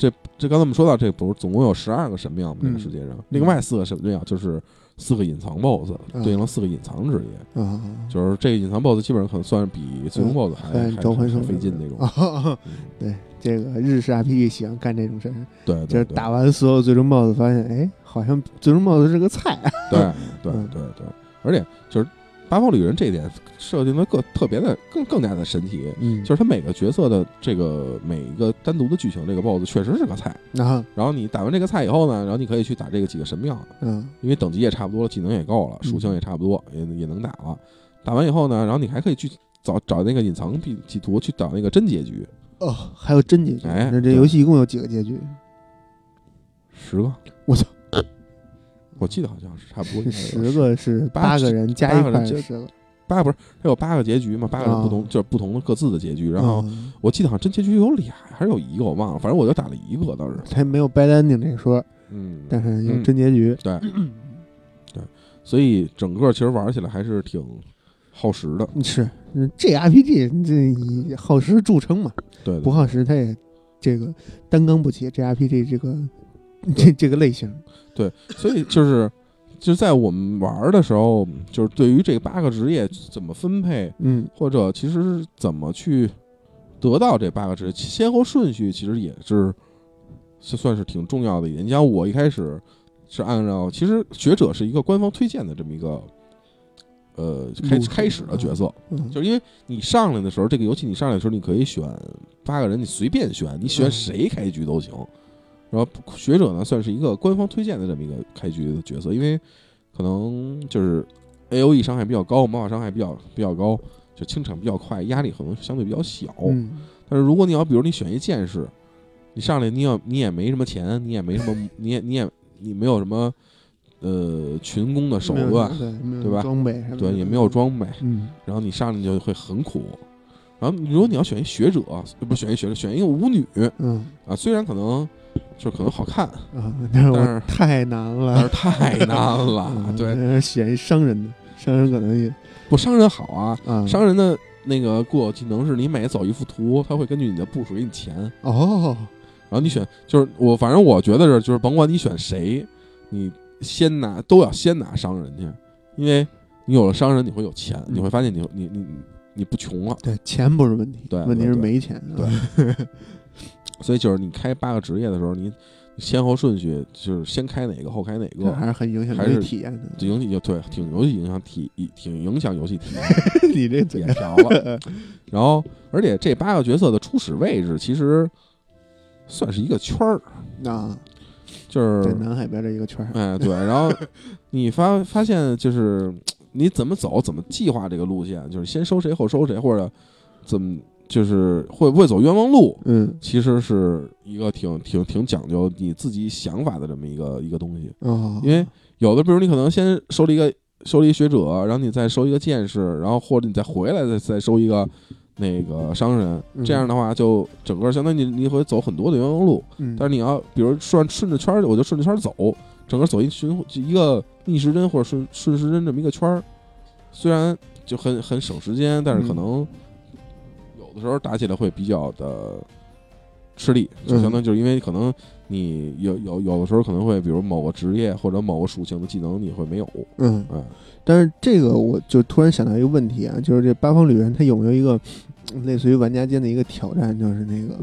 这这刚才我们说到，这不是总共有十二个神庙吗？这个世界上，另外四个神庙就是四个隐藏 boss，、嗯、对应了四个隐藏职业。啊、嗯，就是这个隐藏 boss 基本上可能算是比最终 boss 还、嗯、还还费劲那种、哦嗯。对，这个日式 R P G 喜欢干这种事儿。对，对对就是打完所有最终 boss， 发现哎，好像最终 boss 是个菜。对对对对，而且就是八方旅人这一点设定的更特别的更更加的神奇、嗯、就是他每个角色的这个每一个单独的剧情这个 boss 确实是个菜、啊、然后你打完这个菜以后呢，然后你可以去打这个几个神庙、嗯、因为等级也差不多了，技能也够了，属性也差不多、嗯、也也能打了，打完以后呢，然后你还可以去找找那个隐藏地图去找那个真结局，哦还有真结局，哎那这游戏一共有几个结局？十个，我操，我记得好像是差不多十个，是八个人加一块十个，八不是它有八个结局嘛？八个人不同、哦、就是不同的各自的结局。然后我记得好像真结局有俩还是有一个我忘了，反正我就打了一个倒是。还没有 bad ending 这说，嗯，但是有真结局。嗯、对、嗯，对，所以整个其实玩起来还是挺耗时的。是，这 R P G 这以耗时著称嘛？ 对, 对，不耗时它也这个担纲不起，这 R P G 这个。这这个类型，对，所以就是就是在我们玩的时候，就是对于这八个职业怎么分配，嗯，或者其实怎么去得到这八个职业先后顺序，其实也是算是挺重要的一点。你像我一开始是按照，其实学者是一个官方推荐的这么一个呃开开始的角色，嗯、就是因为你上来的时候，这个游戏你上来的时候，你可以选八个人，你随便选，你选谁开局都行。嗯然后学者呢，算是一个官方推荐的这么一个开局的角色，因为可能就是 A O E 伤害比较高，魔法伤害比较比较高，就清场比较快，压力可能相对比较小。嗯、但是如果你要比如你选一剑士，你上来你要你也没什么钱，你也没什么，你也你也你没有什么呃群攻的手段，对, 对吧？装备对也没有装备，嗯，然后你上来就会很苦。然后如果你要选一学者，不选一学者，选一个舞女，嗯啊，虽然可能就可能好看啊，但是我太难了，但是太难了，啊、对，选一商人的，商人可能也不商人好啊，啊商人的。那个固有技能是你每走一幅图，它会根据你的部署给你钱哦。然后你选，就是我反正我觉得是，就是甭管你选谁，你先拿都要先拿商人去，因为你有了商人，你会有钱，嗯、你会发现你你你你不穷了。对，钱不是问题，对，问题是没钱。对，对所以就是你开八个职业的时候，你先后顺序就是先开哪个后开哪个，还是很影响游戏体验的。影响对，挺游戏影响体，挺影响游戏体验。你这嘴瓢了。然后，而且这八个角色的初始位置其实算是一个圈儿，啊，就是在南海边的一个圈儿。哎，对。然后你发发现就是你怎么走，怎么计划这个路线，就是先收谁后收谁，或者怎么。就是会不会走冤枉路，嗯，其实是一个挺挺挺讲究你自己想法的这么一个一个东西，哦，因为有的比如你可能先收了一个收了一个学者，然后你再收一个剑士，然后或者你再回来再再收一个那个商人，这样的话就整个相当于你你会走很多的冤枉路，嗯，但是你要比如顺顺着圈儿，我就顺着圈走，整个走一循一个逆时针或者顺顺时针这么一个圈儿，虽然就很很省时间，但是可能，嗯。有时候打起来会比较的吃力，就相当于就是因为可能你有有有的时候可能会，比如某个职业或者某个属性的技能你会没有，嗯，嗯但是这个我就突然想到一个问题啊，就是这八方旅人他有没有一个类似于玩家间的一个挑战，就是那个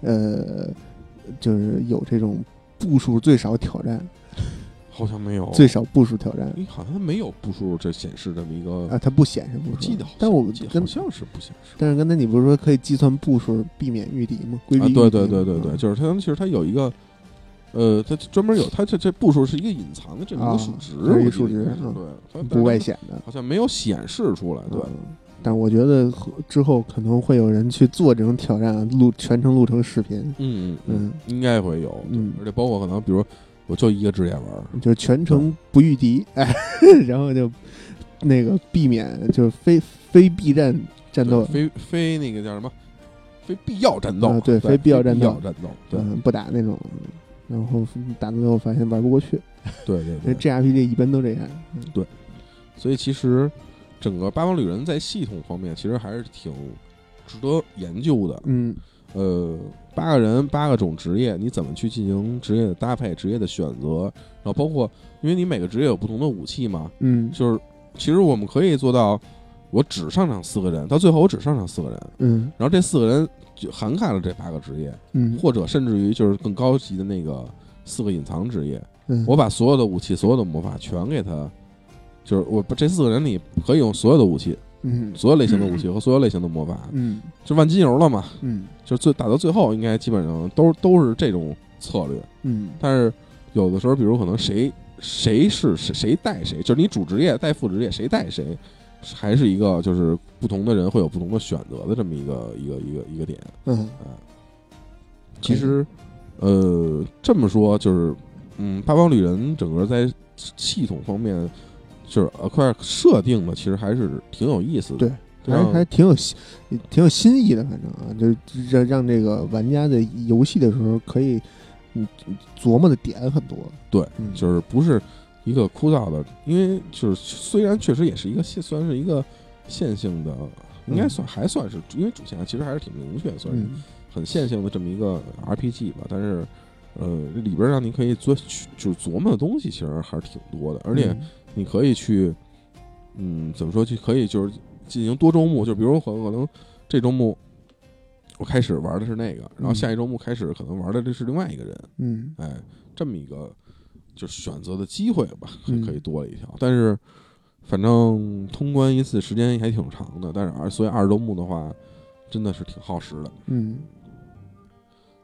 呃，就是有这种步数最少挑战。好像没有最少步数挑战，你好像没有步数这显示这么一个啊，它不显示步数，记得好，但我跟好像是不显示。但是刚才你不是说可以计算步数避免御敌吗？规避御敌吗？啊，对对对对对，嗯，就是它其实它有一个，呃，它专门有它这这步数是一个隐藏的这么一个数值，啊，一数值，嗯，对，不外显的，好像没有显示出来，对。嗯，但我觉得之后可能会有人去做这种挑战，录全程录成视频，嗯嗯嗯，应该会有，嗯，而且包括可能比如。我就一个职业玩，就是全程不御敌，哎，然后就那个避免就是非非必战战斗，非非那个叫什么，非必要战斗，啊，对，非必要战斗，战斗，对，嗯，不打那种，然后打到最后发现玩不过去，对对对，这 G R P G 一般都这样，嗯，对，所以其实整个八方旅人在系统方面其实还是挺值得研究的，嗯。呃，八个人八个种职业，你怎么去进行职业的搭配、职业的选择？然后包括，因为你每个职业有不同的武器嘛，嗯，就是其实我们可以做到，我只上场四个人，到最后我只上场四个人，嗯，然后这四个人就涵盖了这八个职业，嗯，或者甚至于就是更高级的那个四个隐藏职业，嗯，我把所有的武器、所有的魔法全给他，就是我这四个人里可以用所有的武器。嗯，所有类型的武器和所有类型的魔法，嗯，就万金油了嘛，嗯，就最打到最后应该基本上都都是这种策略，嗯，但是有的时候，比如可能谁谁是谁谁带谁，就是你主职业带副职业谁带谁，还是一个就是不同的人会有不同的选择的这么一个一个一个一个点，嗯啊，其实呃这么说就是，嗯，八方旅人整个在系统方面。就是 Acquire 设定的，其实还是挺有意思的，对，还还挺有挺有新意的，反正啊，就是让让这个玩家在游戏的时候可以琢磨的点很多，对，嗯，就是不是一个枯燥的，因为就是虽然确实也是一个算是一个线性的，应该算还算是，因为主线其实还是挺明确，算是很线性的这么一个 R P G 吧，但是呃里边让你可以做就是琢磨的东西，其实还是挺多的，而且。嗯你可以去，嗯，怎么说？去可以就是进行多周目，就比如可能这周目我开始玩的是那个，然后下一周目开始可能玩的这是另外一个人，嗯，哎，这么一个就是选择的机会吧，可以多了一条。嗯，但是反正通关一次时间还挺长的，但是而所以二周目的话真的是挺耗时的，嗯。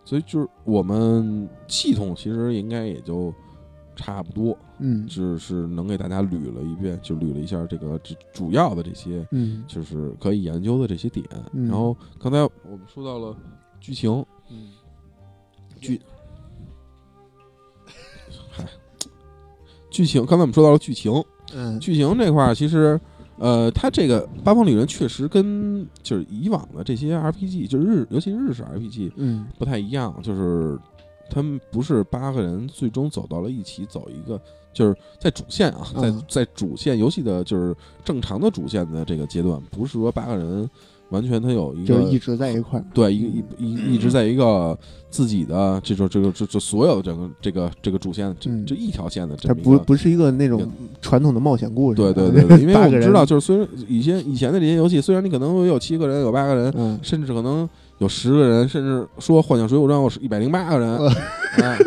所以就是我们系统其实应该也就。差不多，嗯，只是能给大家捋了一遍，就捋了一下这个主要的这些，嗯，就是可以研究的这些点。嗯，然后刚才我们说到了剧情，嗯，剧剧情，刚才我们说到了剧情，嗯，剧情这块其实呃，它这个八方旅人确实跟就是以往的这些 R P G， 就是日尤其日式 R P G， 嗯，不太一样，就是他们不是八个人最终走到了一起，走一个就是在主线啊，在在主线游戏的就是正常的主线的这个阶段，不是说八个人完全他有一个就是一直在一块儿，对，一一一一直在一个自己的这种这个这这所有整个这个这个主线这这一条线的这，它不不是一个那种传统的冒险故事，对对对，因为我们知道就是虽然以前以前的这些游戏，虽然你可能有七个人有八个人，甚至可能有十个人，甚至说幻想水浒传我是一百零八个人，哎，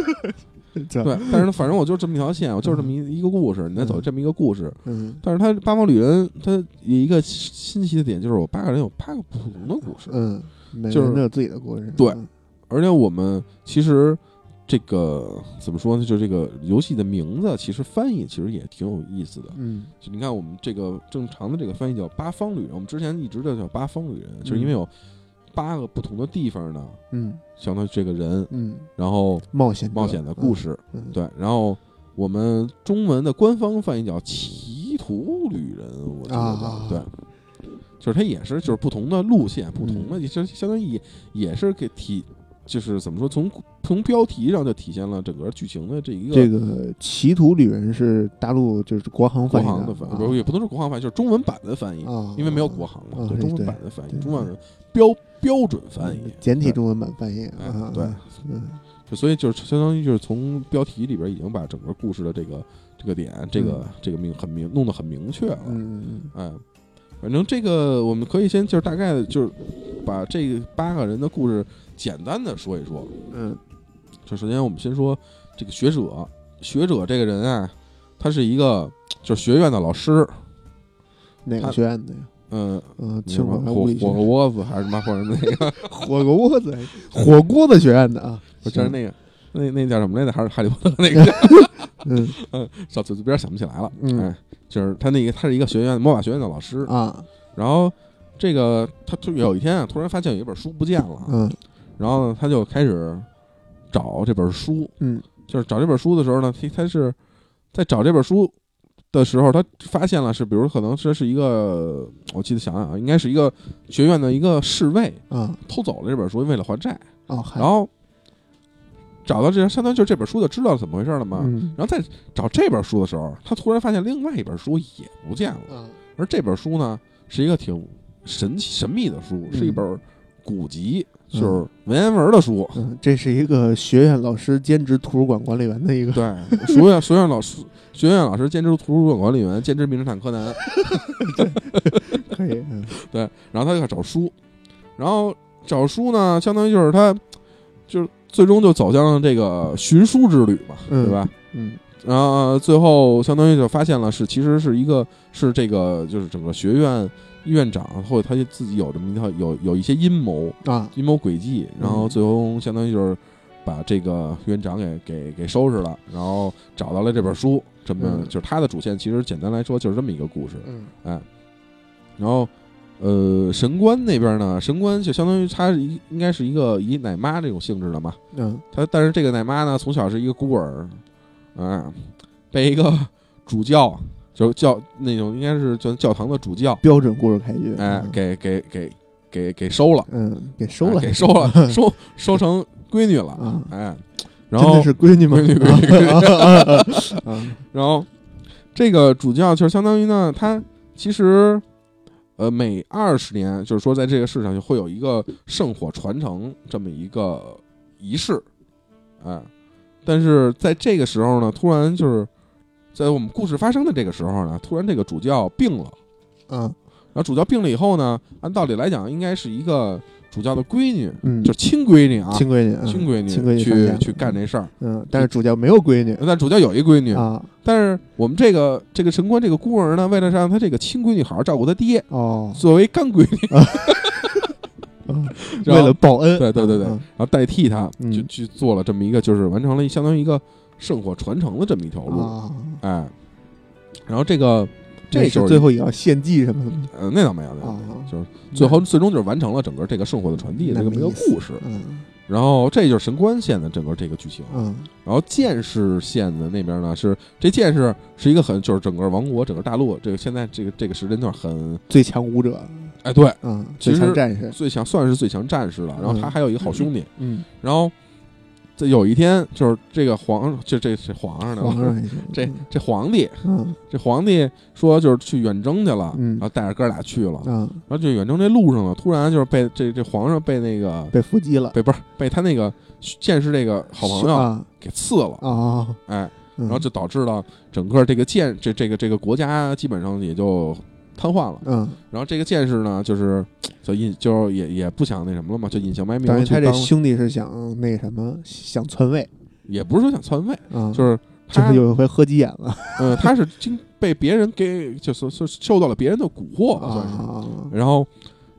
对，但是反正我就是这么一条线，我就是这么一个故事，你在走这么一个故事，嗯，但是他八方旅人他有一个新奇的点，就是我八个人有八个不同的故事，嗯，就是没有自己的故事，对，而且我们其实这个怎么说呢，就这个游戏的名字其实翻译其实也挺有意思的，嗯，就你看我们这个正常的这个翻译叫八方旅人，我们之前一直都叫八方旅人，就是因为有八个不同的地方呢，嗯，相当于这个人，嗯，然后冒险冒险的故事，嗯嗯，对，然后我们中文的官方翻译叫歧途旅人，我觉得，啊，对，就是它也是就是不同的路线，不同的，嗯，就相当于也也是给体，就是怎么说，从从标题上就体现了整个剧情的这一个这个歧途旅人是大陆就是国行翻译的，国行的翻译，啊，也不能说国行翻译，就是中文版的翻译，啊，因为没有国行嘛，啊，中文版的翻译，中文标标准翻译，简体中文版翻译，啊，对，嗯，就所以就是相当于就是从标题里边已经把整个故事的这个这个点，这个，嗯，这个明很明弄得很明确了，嗯，哎，反正这个我们可以先就是大概就是把这八个人的故事简单的说一说，嗯，就首先我们先说这个学者，学者这个人啊，他是一个就是学院的老师，哪个学院的呀？嗯嗯，清华火火锅窝子还是什么，或者那个火锅窝子，火锅子学院的啊，我就是那个那那叫什么来着？还是哈利波特那个？嗯嗯，小嘴嘴边想不起来了。嗯，哎，就是他那个，他是一个学院魔法学院的老师啊。然后这个他有一天啊，突然发现有一本书不见了。嗯，然后呢，他就开始找这本书。嗯，就是找这本书的时候呢，他他是在找这本书的时候，他发现了是，比如可能这是一个，我记得想想啊，应该是一个学院的一个侍卫，嗯，偷走了这本书，为了还债，哦，然后找到这，相当于就这本书就知道怎么回事了嘛，嗯。然后在找这本书的时候，他突然发现另外一本书也不见了，嗯，而这本书呢是一个挺神奇神秘的书，嗯，是一本古籍。就是文言文的书，嗯，这是一个学院老师兼职图书馆管理员的一个，对，学院学院老师学院老师兼职图书馆管理员，兼职名侦探柯南，可以，嗯，对，然后他就找书，然后找书呢，相当于就是他就是最终就走向了这个寻书之旅嘛，嗯，对吧？嗯，然后最后相当于就发现了是其实是一个是这个就是整个学院。院长或者他就自己有这么一套有有一些阴谋啊，阴谋诡计，然后最后相当于就是把这个院长给给给收拾了，然后找到了这本书，这么，嗯，就是他的主线其实简单来说就是这么一个故事，嗯，哎，然后呃神官那边呢，神官就相当于他应该是一个以奶妈这种性质的嘛，嗯，他但是这个奶妈呢从小是一个孤儿，啊，被一个主教。就是教那种应该是就教堂的主教，标准故事开局，哎，给给给给给收了，嗯，给收了，哎，给收了，收收成闺女了，啊，哎，然后真的是闺女吗？闺女，闺女，闺女，啊，然后这个主教就是相当于呢，他其实呃每二十年，就是说在这个世上就会有一个圣火传承这么一个仪式，哎，但是在这个时候呢，突然就是。在我们故事发生的这个时候呢，突然这个主教病了，嗯，然后主教病了以后呢，按道理来讲应该是一个主教的闺女，嗯，就是亲闺女啊，亲闺女，啊，亲闺女，亲闺女去去干这事儿，嗯，但是主教没有闺女，但主教有一闺女啊，但是我们这个这个神官这个孤儿呢，为了让他这个亲闺女好好照顾他爹，哦，作为干闺女。啊为了报恩，对对对对，嗯，然后代替他，嗯，就去做了这么一个，就是完成了相当于一个圣火传承的这么一条路，啊，哎，然后这个这个就是最后也要献祭什么的，呃，那倒没有，啊，就是最后最终就是完成了整个这个圣火的传递，这个没有故事，嗯，然后这就是神官线的整个这个剧情，嗯，然后剑士线的那边呢是这剑士是一个很就是整个王国整个大陆这个现在这个这个时间段很最强武者，哎对，嗯，最强战士最强算是最强战士了，然后他还有一个好兄弟，嗯，嗯然后这有一天就是这个皇就这是皇上的皇上这这皇帝，嗯，这皇帝说就是去远征去了，嗯，然后带着哥俩去了，嗯，然后就远征这路上了，突然就是被这这皇上被那个被伏击了，被不是被他那个剑士这个好朋友给刺了啊，哦，哎，然后就导致了整个这个剑这这个这个国家基本上也就瘫痪了，嗯，然后这个剑士呢，就是就印就也也不想那什么了嘛，就隐姓埋名。但是他这兄弟是想那什么，想篡位，也不是说想篡位，嗯，就是就是有一回喝急眼了，嗯，他是经被别人给就是受到了别人的蛊惑，算是。啊，然后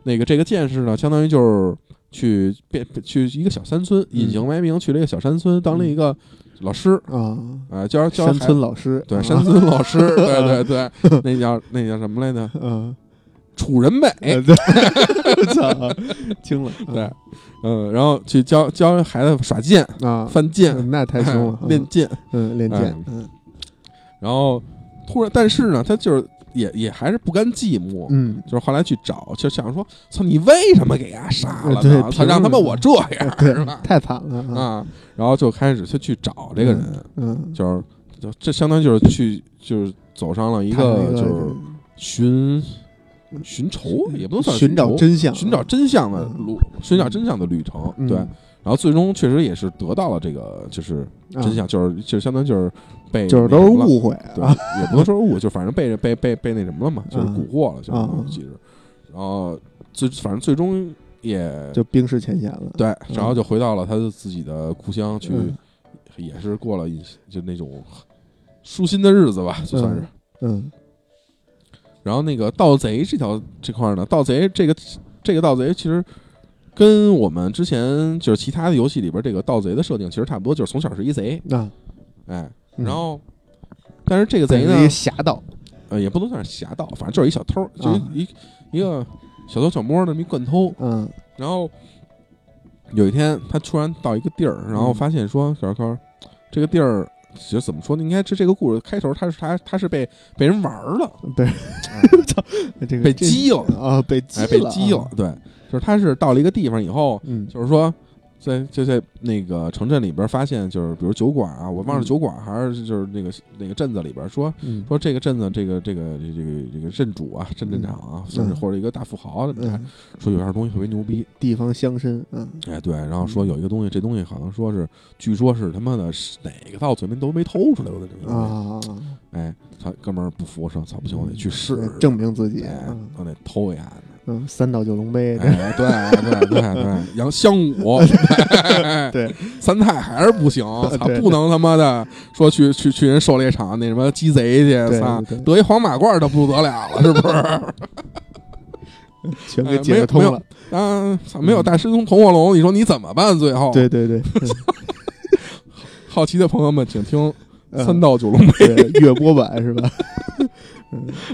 那个这个剑士呢，相当于就是去变去一个小山村，隐姓埋名去了一个小山村，当了一个。老师啊，啊，教教山村老师，对，山村老师，对对对，那叫那叫什么来着？嗯，楚人美，对，操，惊了，对，嗯，然后去教教孩子耍剑啊，翻剑，那太凶了，练剑，嗯，练剑，嗯，然后突然，但是呢，他就是也也还是不甘寂寞，嗯，就是后来去找，就想说，操，你为什么给他杀了？对，他让他们我这样，是吧？太惨了啊！然后就开始就去找这个人，嗯，嗯就是就这相当于就是去就是走上了一个就是寻寻仇，也不能算寻找真相，寻找真相的路，嗯，寻找真相的旅程，嗯，对。然后最终确实也是得到了这个就是真相，嗯，就是就相当于就是被就是都是误会，对，啊，也不能说误，就反正被被被被那什么了嘛，就是蛊惑了，就，嗯，其实，然后最反正最终。也就冰释前嫌了，对，然后就回到了他自己的故乡去，嗯，也是过了一就那种舒心的日子吧，就算是，嗯。嗯然后那个盗贼这条这块呢，盗贼这个这个盗贼其实跟我们之前就是其他的游戏里边这个盗贼的设定其实差不多，就是从小是一贼，啊，哎，然后，嗯，但是这个贼呢，侠盗，呃，也不能算是侠盗，反正就是一小偷，就一，啊，一个。小偷小摸的那么一惯偷，嗯，然后有一天他突然到一个地儿，然后发现说，嗯，小高，这个地儿其实怎么说呢？应该是这个故事开头他是他他是被被人玩了，对，哎，这个被激了啊，被激了，哎，被激了，啊，对，就是他是到了一个地方以后，嗯，就是说在就在那个城镇里边发现，就是比如酒馆啊，我忘了酒馆，嗯，还是就是那个那个镇子里边说，嗯，说这个镇子这个这个这个这个、这个、镇主啊，镇镇长啊，甚至，嗯，或者一个大富豪啊，嗯，说有样东西特别牛逼，地方乡绅，嗯，哎对，然后说有一个东西，这东西好像说是，据说是他妈的哪个到嘴边都没偷出来过的这个东西，啊，哎，他哥们儿不服，说操不行，我得去试，嗯，证明自己，哎，我得偷一下。嗯，三岛九龙杯，对，哎，对对对对，杨香武，对，三太还是不行，不能他妈的说去去去人狩猎场那什么鸡贼去，操，得一黄马褂都不得了了，是不是？全给解通了，啊，没有大师兄捅火龙，你说你怎么办？最后，对对对，好奇的朋友们，请听三岛九龙杯月播版是吧？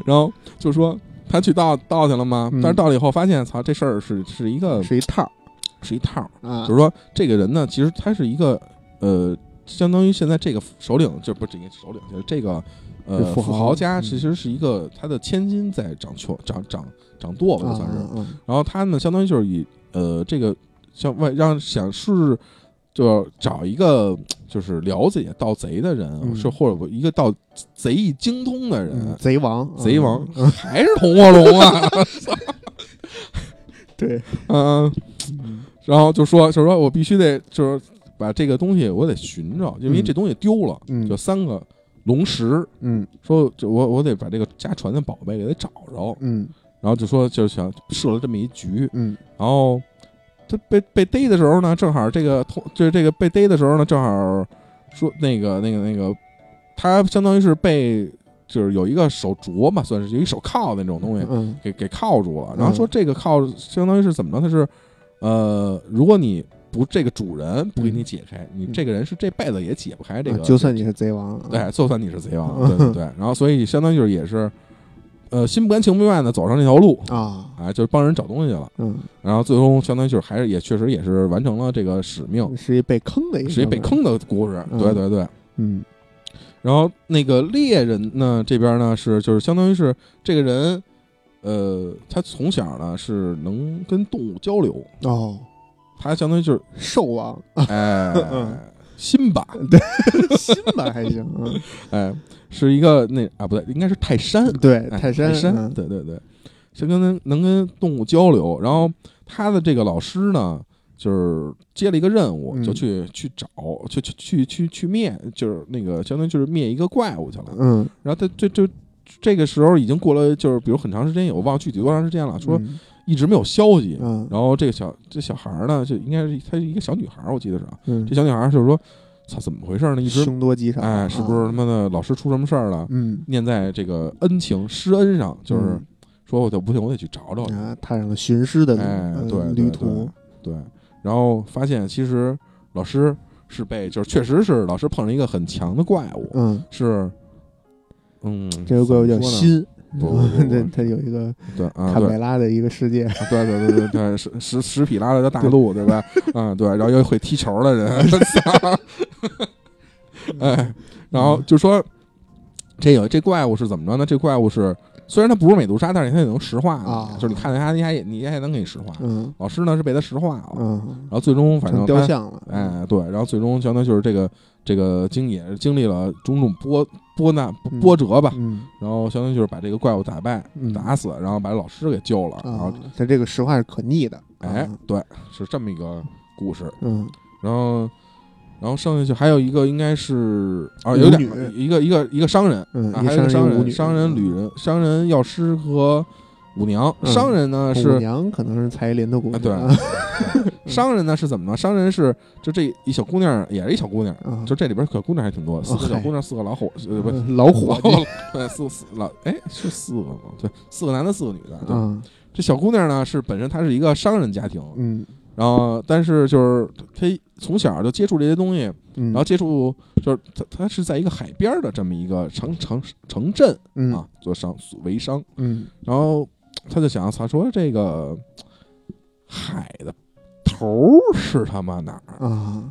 然后就说。他去盗盗去了吗？但是到了以后发现，操，这事儿是是一个是一套，是一套啊！就是说，这个人呢，其实他是一个呃，相当于现在这个首领，就不是这个首领，就是这个呃富豪家，其实是一个他的千金在掌权，掌掌掌舵吧，算是。然后他呢，相当于就是以呃这个像外让想是就找一个就是了解盗贼的人，是或者一个盗贼艺精通的人，贼王，贼王还是红卧龙啊？对，嗯，然后就说，就说我必须得，就是把这个东西我得寻找，因为这东西丢了，就三个龙石，嗯，说我我得把这个家传的宝贝给得找着，嗯，然后就说就想设了这么一局，嗯，然后。他被被逮的时候呢，正好这个就是这个被逮的时候呢，正好说那个那个那个，他相当于是被就是有一个手镯嘛，算是有一手铐那种东西，嗯，给给铐住了。然后说这个铐相当于是怎么着？他是呃，如果你不这个主人不给你解开，嗯，你这个人是这辈子也解不开这个。就算你是贼王，对，就算你是贼王，对对对。然后所以相当于就是也是。呃心不甘情不愿的走上这条路啊，哎，就是帮人找东西了。嗯，然后最终相当于就是还是也确实也是完成了这个使命，是一被坑的一，是一被坑的故事。嗯、对对对，嗯。然后那个猎人呢，这边呢是就是相当于是这个人，呃，他从小呢是能跟动物交流哦，他相当于就是兽王，哎，辛巴，对，辛巴还行，哎，是一个那啊不对，应该是泰山，对，泰山，泰山，对对对，是跟能能跟动物交流。然后他的这个老师呢，就是接了一个任务，就去、嗯、去找，去去去去去灭，就是那个相当于就是灭一个怪物去了。嗯，然后他这这这个时候已经过了，就是比如很长时间，我忘了具体多长时间了，说一直没有消息。嗯，然后这个小这小孩呢，就应该是她是一个小女孩，我记得是啊。嗯，这小女孩就是说，操，怎么回事呢？一直凶多吉少，哎，是不是他妈的老师出什么事儿了？嗯，念在这个恩情师恩上，就是说我就不行，我得去找找。啊，踏上了寻师的哎对旅途，对。然后发现，其实老师是被，就是确实是老师碰上一个很强的怪物，嗯，是，嗯，这个怪物叫心，不，对，它有一个对啊，卡梅拉的一个世界，对对对对对，史史史匹拉的大陆，对吧？啊，对，然后又会踢球的人，哎，然后就说这有这怪物是怎么着呢？这怪物是。虽然他不是美杜莎，但是他也能石化了、哦、就是你看到他，你还你也能给你石化、嗯。老师呢是被他石化了，嗯、然后最终反正雕像了，哎，对，然后最终相当于就是这个这个经也是经历了种种波波难波折吧、嗯嗯，然后相当于就是把这个怪物打败、嗯、打死，然后把老师给救了。嗯、然后他这个石化是可逆的，哎，对，是这么一个故事。嗯，然后。然后剩下去还有一个应该是啊，有两个一个一个一个商人、嗯、啊，还有一个商人、商人、旅人、商人药师和舞娘。嗯、商人呢是舞娘，可能是蔡依林的姑娘。啊、对，嗯、商人呢是怎么呢？商人是就这一小姑娘，也是一小姑娘，嗯、就这里边可姑娘还挺多，四个小姑娘，四个老伙，呃、嗯、不、嗯、老伙，对，四四老哎是四个吗？对，四个男的，四个女的。对嗯，这小姑娘呢是本身她是一个商人家庭，嗯。然后，但是就是他从小就接触这些东西，嗯、然后接触就是他他是在一个海边的这么一个城城城镇、嗯、啊做商为商，嗯，然后他就想，他说这个海的头是他妈哪儿啊？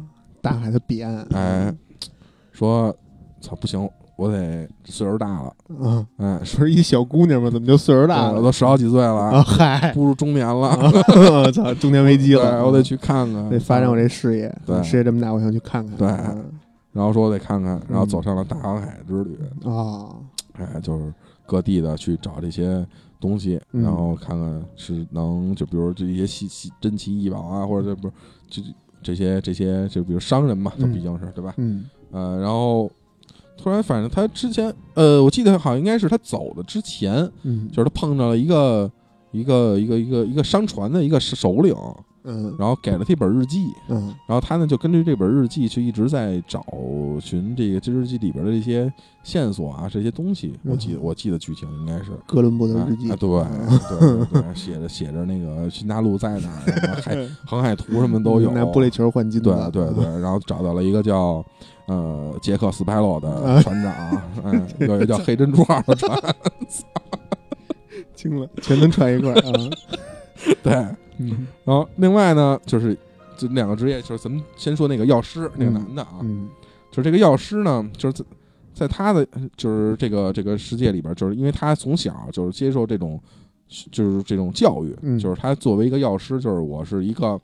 大海的彼岸，哎，说操不行。我得岁数大了，嗯，哎，说是一小姑娘嘛，怎么就岁数大了？我都十好几岁了，嗨、啊，步入中年了，我、啊、操，中年危机了，对，我得去看看，得发展我这事业，对，事业这么大，我想去看看，对，然后说我得看看，然后走上了大航海之旅啊、嗯，哎，就是各地的去找这些东西，嗯、然后看看是能就比如这些稀稀珍奇异宝啊，或者这不就这些这些就比如商人嘛，他毕竟是、嗯、对吧？嗯，呃，然后。突然，反正他之前，呃，我记得好像应该是他走的之前，嗯，就是他碰到了一个一个一个一个一个商船的一个首领，嗯，然后给了他一本日记，嗯，然后他呢就根据这本日记去一直在找寻这个这日记里边的这些线索啊，这些东西。我记得、嗯、我记得剧情应该是哥伦布的日记，哎哎、对、嗯、对 对, 对，写着写着那个新大陆在哪儿，海航海图什么都有，拿玻璃球换金子，对对对、嗯，然后找到了一个叫。呃，杰克·斯派洛的船长，嗯、啊，有、哎、一个叫黑珍珠号的船，惊了，全能船一块啊！对、嗯，然后另外呢，就是这两个职业，就是咱们先说那个药师，那个男的啊，嗯嗯、就是这个药师呢，就是在在他的就是这个这个世界里边，就是因为他从小就是接受这种就是这种教育，嗯、就是他作为一个药师，就是我是一个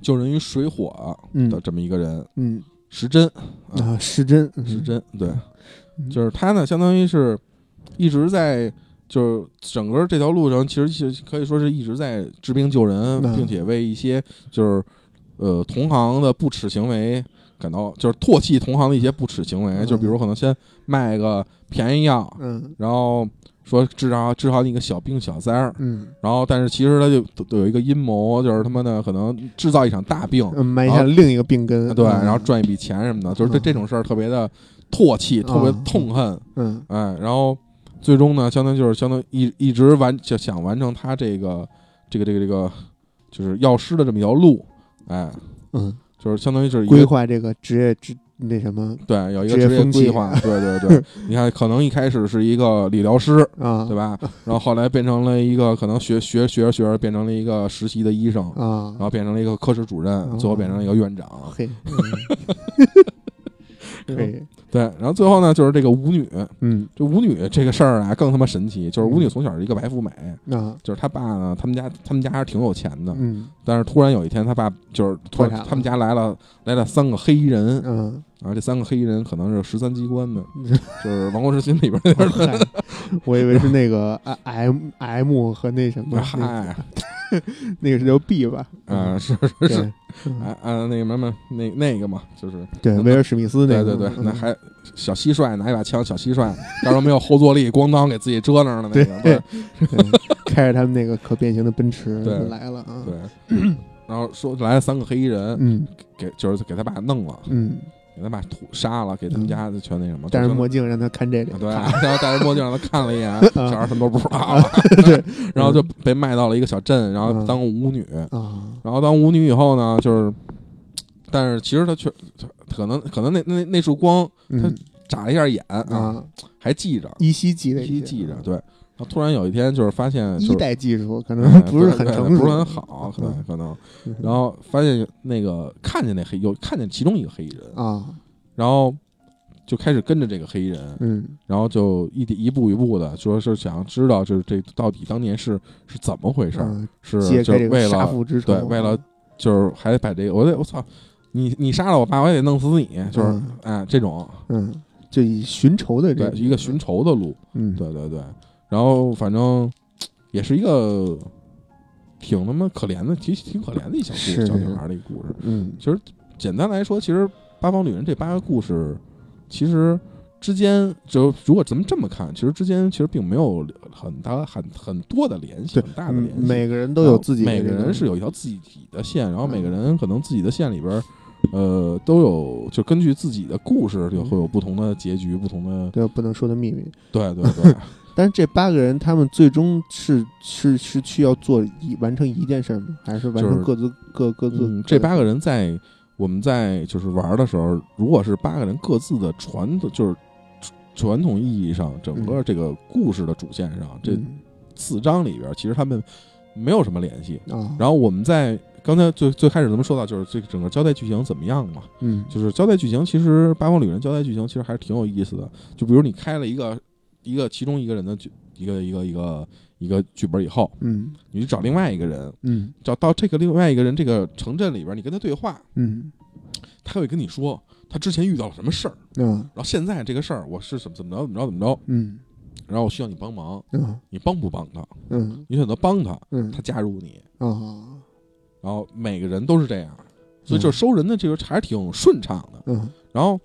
救人于水火的这么一个人，嗯。嗯时针啊，时针，时针，对，就是他呢，相当于是一直在，就是整个这条路上，其实可以说是一直在治病救人，并且为一些就是呃同行的不耻行为感到，就是唾弃同行的一些不耻行为，就比如可能先卖个便宜药，嗯，然后。说治好治好你个小病小灾儿，嗯，然后但是其实他就都有一个阴谋，就是他妈的可能制造一场大病，嗯、埋下另一个病根，对、嗯，然后赚一笔钱什么的，就是对这种事儿特别的唾弃，嗯、特别痛恨，嗯，哎，然后最终呢，相当于就是相当于一一直完就想完成他这个这个这个这个就是药师的这么一条路，哎，嗯，就是相当于是规划这个职业职那什么，对，有一个职业计划，对对对。你看，可能一开始是一个理疗师啊，对吧？然后后来变成了一个可能学学学着学着变成了一个实习的医生啊，然后变成了一个科室主任，啊、最后变成了一个院长。嘿，对对。然后最后呢，就是这个舞女，嗯，这舞女这个事儿啊，更他妈神奇，就是舞女从小是一个白富美啊，就是她爸呢，他们家他们家还是挺有钱的，嗯，但是突然有一天，他爸就是突然他们家来了来了三个黑衣人，嗯。啊，这三个黑衣人可能是十三机关的，就是《王国之心》里边的。我以为是那个 M M 和那什么，嗨，那个是叫 B 吧？啊，是是是，啊啊，那个什么，那那个嘛，就是对威尔史密斯那个，对对对，那还小蟋蟀拿一把枪，小蟋蟀，当然没有后坐力，咣当给自己遮那儿了那个，开着他们那个可变形的奔驰来了啊，对，然后说来了三个黑衣人，嗯，给就是给他爸弄了，嗯。给他把土杀了，给他们家的全那什么，戴着墨镜让他看这里，对，然后戴着墨镜让他看了一眼，小孩什么都不知道了，对，然后就被卖到了一个小镇，然后当舞女，然后当舞女以后呢，就是，但是其实他却可能可能那那那束光他眨了一下眼啊，还记着，依稀记得，依稀记着，对，然后突然有一天就是发现一代技术可能不是很成熟，不是很好，可能可能，然后发现那个看见那黑有看见其中一个黑衣人啊，然后就开始跟着这个黑衣人，嗯，然后就一一步一步的，说是想知道就是这到底当年是是怎么回事，是就为了杀父之仇，对，为了就是还得把这个我得我操你你杀了我爸我也得弄死你，就是哎这种嗯，就以寻仇的对一个寻仇的路，嗯，对对对。然后反正也是一个挺那么可怜的，挺挺可怜的一小故小女孩的一个故事。嗯，其实简单来说，其实《八方旅人》这八个故事，其实之间就如果咱们这么看，其实之间其实并没有很大很很多的联系，很大的联系。每个人都有自己的，每个人是有一条自己的线，然后每个人可能自己的线里边。呃，都有，就根据自己的故事，就会有不同的结局，不同的对不能说的秘密。对对对，但是这八个人，他们最终是是是需要做一完成一件事吗？还是完成各自、就是、各各自、嗯？这八个人在我们在就是玩的时候，如果是八个人各自的传统，就是传统意义上整个这个故事的主线上，嗯、这四章里边，其实他们没有什么联系。哦、然后我们在。刚才最最开始咱们说到就是这整个交代剧情怎么样嘛，嗯，就是交代剧情，其实《八方旅人》交代剧情其实还是挺有意思的。就比如你开了一个一个其中一个人的一个一个一个一个剧本以后，嗯，你去找另外一个人，嗯，找到这个另外一个人这个城镇里边，你跟他对话，嗯，他会跟你说他之前遇到了什么事儿，嗯，然后现在这个事儿我是怎么怎么着怎么着怎么着，嗯。然后我需要你帮忙，嗯，你帮不帮他？嗯，你选择帮他，嗯，他加入你，啊。然后每个人都是这样，所以就是收人的这个还是挺顺畅的。嗯，然后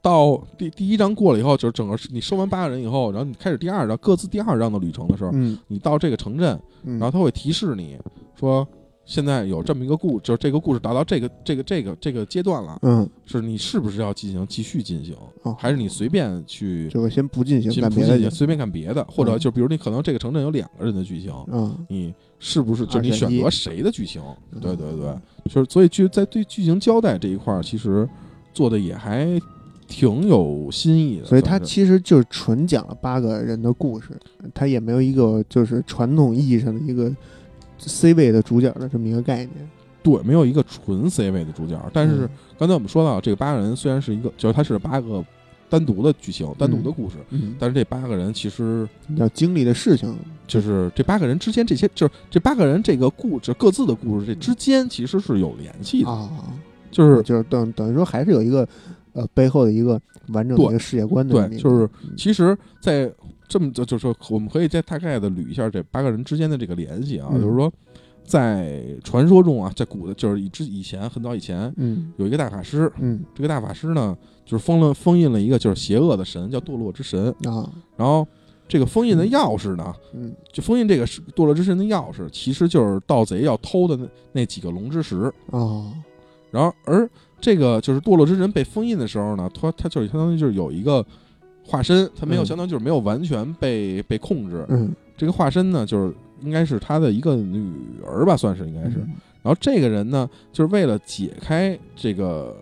到第第一章过了以后，就是整个你收完八个人以后，然后你开始第二章各自第二章的旅程的时候，嗯，你到这个城镇，然后他会提示你说，现在有这么一个故，就是这个故事达到这个这个这个这个阶段了，嗯，是你是不是要进行继续进行，哦、还是你随便去？这个先不进行，干别的，随便干别的，或者就比如你可能这个城镇有两个人的剧情，嗯，你。是不是就你选择谁的剧情？对对对，就是所以剧在对剧情交代这一块，其实做的也还挺有新意的。所以它其实就是纯讲了八个人的故事，它也没有一个就是传统意义上的一个 C 位的主角的这么一个概念。对，没有一个纯 C 位的主角。但是刚才我们说到，这个八个人虽然是一个，就是它是八个。单独的剧情，单独的故事，嗯嗯、但是这八个人其实要经历的事情，就是这八个人之间这些，就是这八个人这个故事各自的故事这之间其实是有联系的啊，嗯、就是就是等等于说还是有一个呃背后的一个完整的一个世界观的，对，就是其实，在这么就就是我们可以再大概的捋一下这八个人之间的这个联系啊，嗯、就是说。在传说中啊，在古的，就是以之以前很早以前，嗯，有一个大法师，嗯，这个大法师呢，就是封了封印了一个就是邪恶的神，叫堕落之神啊。然后这个封印的钥匙呢，嗯，就封印这个堕落之神的钥匙，其实就是盗贼要偷的那那几个龙之石啊。然后而这个就是堕落之神被封印的时候呢，他他就是相当于就是有一个化身，他没有相当于就是没有完全被被控制，嗯，这个化身呢就是。应该是他的一个女儿吧，算是应该是。然后这个人呢，就是为了解开这个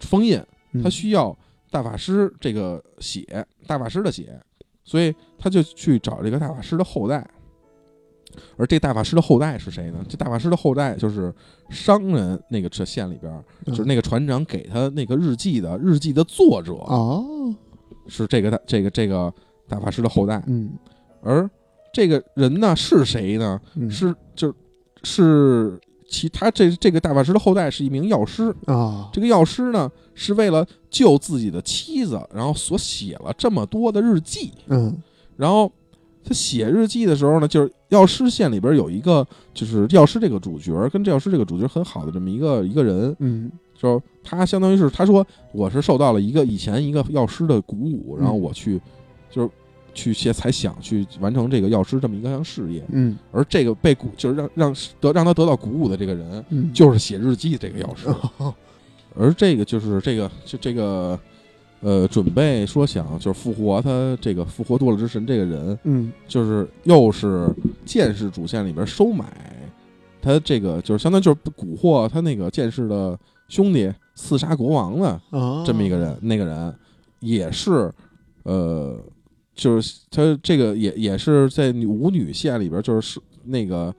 封印，他需要大法师这个血，大法师的血，所以他就去找这个大法师的后代。而这大法师的后代是谁呢？这大法师的后代就是商人那个县里边，就是那个船长给他那个日记的日记的作者哦，是这个这个这个大法师的后代。嗯，而这个人呢是谁呢？是就是其他这这个大法师的后代是一名药师啊。这个药师呢是为了救自己的妻子，然后所写了这么多的日记。嗯，然后。他写日记的时候呢，就是药师县里边有一个，就是药师这个主角跟这药师这个主角很好的这么一个一个人，嗯，就他相当于是他说我是受到了一个以前一个药师的鼓舞，然后我去就是去写才想去完成这个药师这么一个项事业，嗯，而这个被鼓就是让让得让他得到鼓舞的这个人，嗯，就是写日记这个药师，哦、而这个就是这个就这个。呃，准备说想就是复活他这个复活堕落之神这个人，嗯，就是又是剑士主线里边收买他这个，就是相当于就是蛊惑他那个剑士的兄弟刺杀国王的、哦、这么一个人，那个人也是呃，就是他这个也也是在舞女线里边，就是那个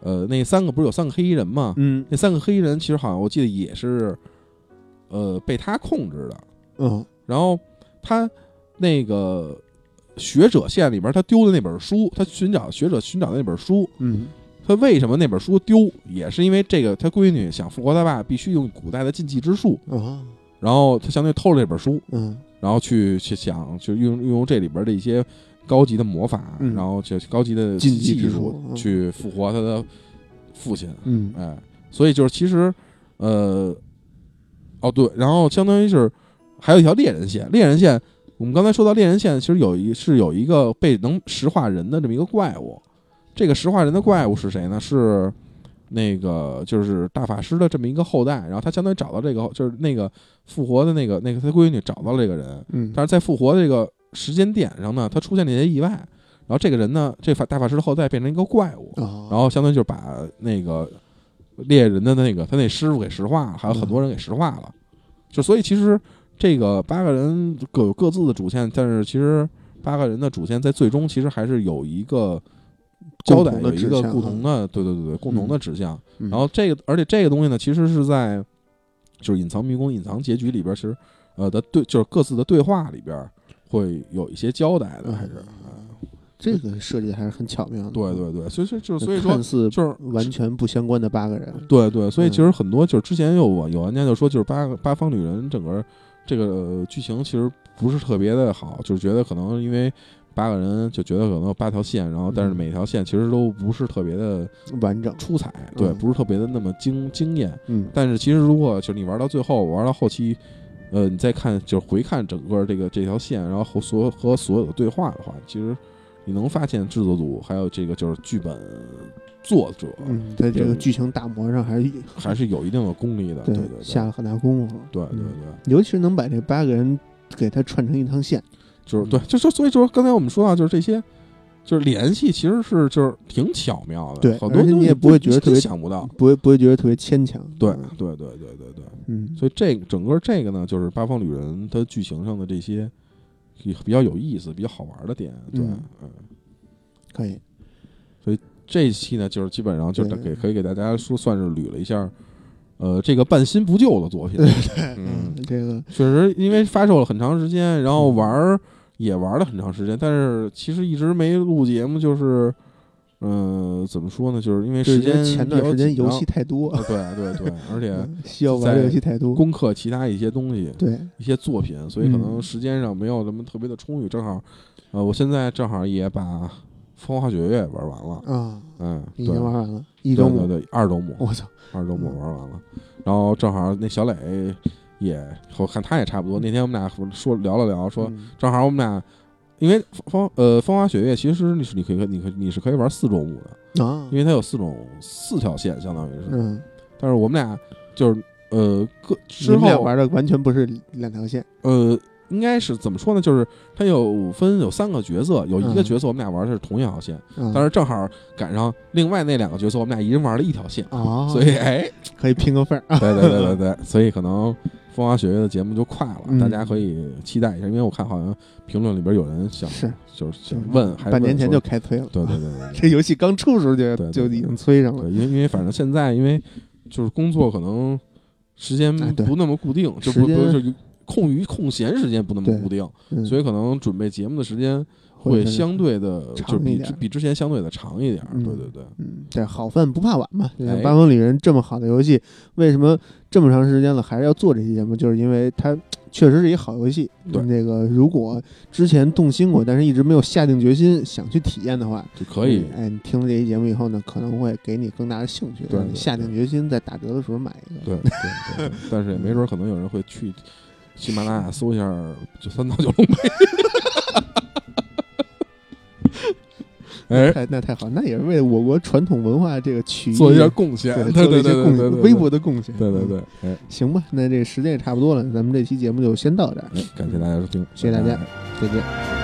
呃那三个不是有三个黑衣人吗？嗯，那三个黑衣人其实好像我记得也是呃被他控制的，嗯。然后他那个学者线里边他丢的那本书，他寻找学者寻找的那本书，嗯，他为什么那本书丢，也是因为这个他闺女想复活他爸必须用古代的禁忌之术、嗯、然后他相当于偷了这本书，嗯，然后去去想就用用这里边的一些高级的魔法、嗯、然后就高级的禁忌之术去复活他的父亲，嗯，哎，所以就是其实呃哦对，然后相当于是还有一条猎人线，猎人线，我们刚才说到猎人线，其实有一是有一个被能石化人的这么一个怪物，这个石化人的怪物是谁呢？是那个就是大法师的这么一个后代，然后他相当于找到这个就是那个复活的那个那个他闺女找到了这个人，嗯，但是在复活的这个时间点上呢，他出现了一些意外，然后这个人呢，这大法师的后代变成一个怪物，然后相当于就把那个猎人的那个他那师傅给石化了，还有很多人给石化了，就所以其实。这个八个人各有各自的主线，但是其实八个人的主线在最终其实还是有一个交代，有一个共同的，对对对对，共同的指向。嗯、然后这个，而且这个东西呢，其实是在就是隐藏迷宫、隐藏结局里边，其实呃的对，就是各自的对话里边会有一些交代的，还是、嗯、这个设计还是很巧妙的。对对对，所以说就所以说就是完全不相关的八个人。对对，所以其实很多就是之前有有玩家就说，就是八个八方旅人整个。这个、呃、剧情其实不是特别的好，就是觉得可能因为八个人就觉得可能有八条线，然后但是每条线其实都不是特别的完整、出彩，对，不是特别的那么惊惊艳。嗯，但是其实如果就是你玩到最后，玩到后期，呃，你再看就是回看整个这个这条线，然后所和所有的对话的话，其实你能发现制作组还有这个就是剧本作者，嗯，在这个剧情打磨上还是还是有一定的功力的，对 对, 对，下了很大功夫，对对对、嗯，尤其是能把这八个人给他串成一趟线，就是对，就是所以说刚才我们说到就是这些，就是联系其实是就是挺巧妙的，对，很多你也不会觉得特别想不到，不会不会觉得特别牵强，对对对对对对，嗯，所以这个整个这个呢，就是《八方旅人》它剧情上的这些比较有意思、比较好玩的点，对，嗯，嗯可以，所以。这一期呢，就是基本上就给可以给大家说，算是捋了一下，呃，这个半新不旧的作品。嗯，这个确实因为发售了很长时间，然后玩、嗯、也玩了很长时间，但是其实一直没录节目，就是，嗯、呃，怎么说呢？就是因为时间前段时间游戏太多，对对对，而且需要玩游戏太多，攻克其他一些东西，对一些作品，所以可能时间上没有什么特别的充裕。嗯、正好，呃，我现在正好也把。风花雪月玩完了啊，嗯，已经玩完了，一周目 对, 对, 对，二周目，我操，二周目玩完了，然后正好那小磊也，我看他也差不多。那天我们俩说聊了聊，说正好我们俩，因为风呃风花雪月其实你是你可以你可以你是可以玩四周目的啊，因为它有四种四条线，相当于是，嗯，但是我们俩就是呃各之后玩的完全不是两条线，呃。应该是怎么说呢？就是它有分有三个角色，有一个角色我们俩玩的是同一条线，嗯、但是正好赶上另外那两个角色我们俩一人玩了一条线，哦、所以哎可以拼个分儿。对对对对对，所以可能风花雪月的节目就快了、嗯、大家可以期待一下，因为我看好像评论里边有人想是就是想问，还是问半年前就开推了，对对 对, 对, 对这游戏刚出时就就已经催上了，因为因为反正现在因为就是工作可能时间不那么固定、哎、就不就空余空闲时间不那么固定、嗯、所以可能准备节目的时间会相对的就比比之前相对的长一点，对对对，嗯，对，好饭不怕晚嘛。《八方旅人》这么好的游戏，为什么这么长时间了还是要做这期节目？就是因为它确实是一好游戏。对，这个如果之前动心过，但是一直没有下定决心想去体验的话，就可以。哎，你听了这期节目以后呢，可能会给你更大的兴趣，让你下定决心在打折的时候买一个。对对对，但是也没准可能有人会去喜马拉雅搜一下就三岛九龙杯。哎，那太好，那也是为我国传统文化这个曲艺做一点贡献，对对对，微薄的贡献，对对对。哎，行吧，那这时间也差不多了，咱们这期节目就先到这儿。哎，感谢大家收听，谢谢大家，再见。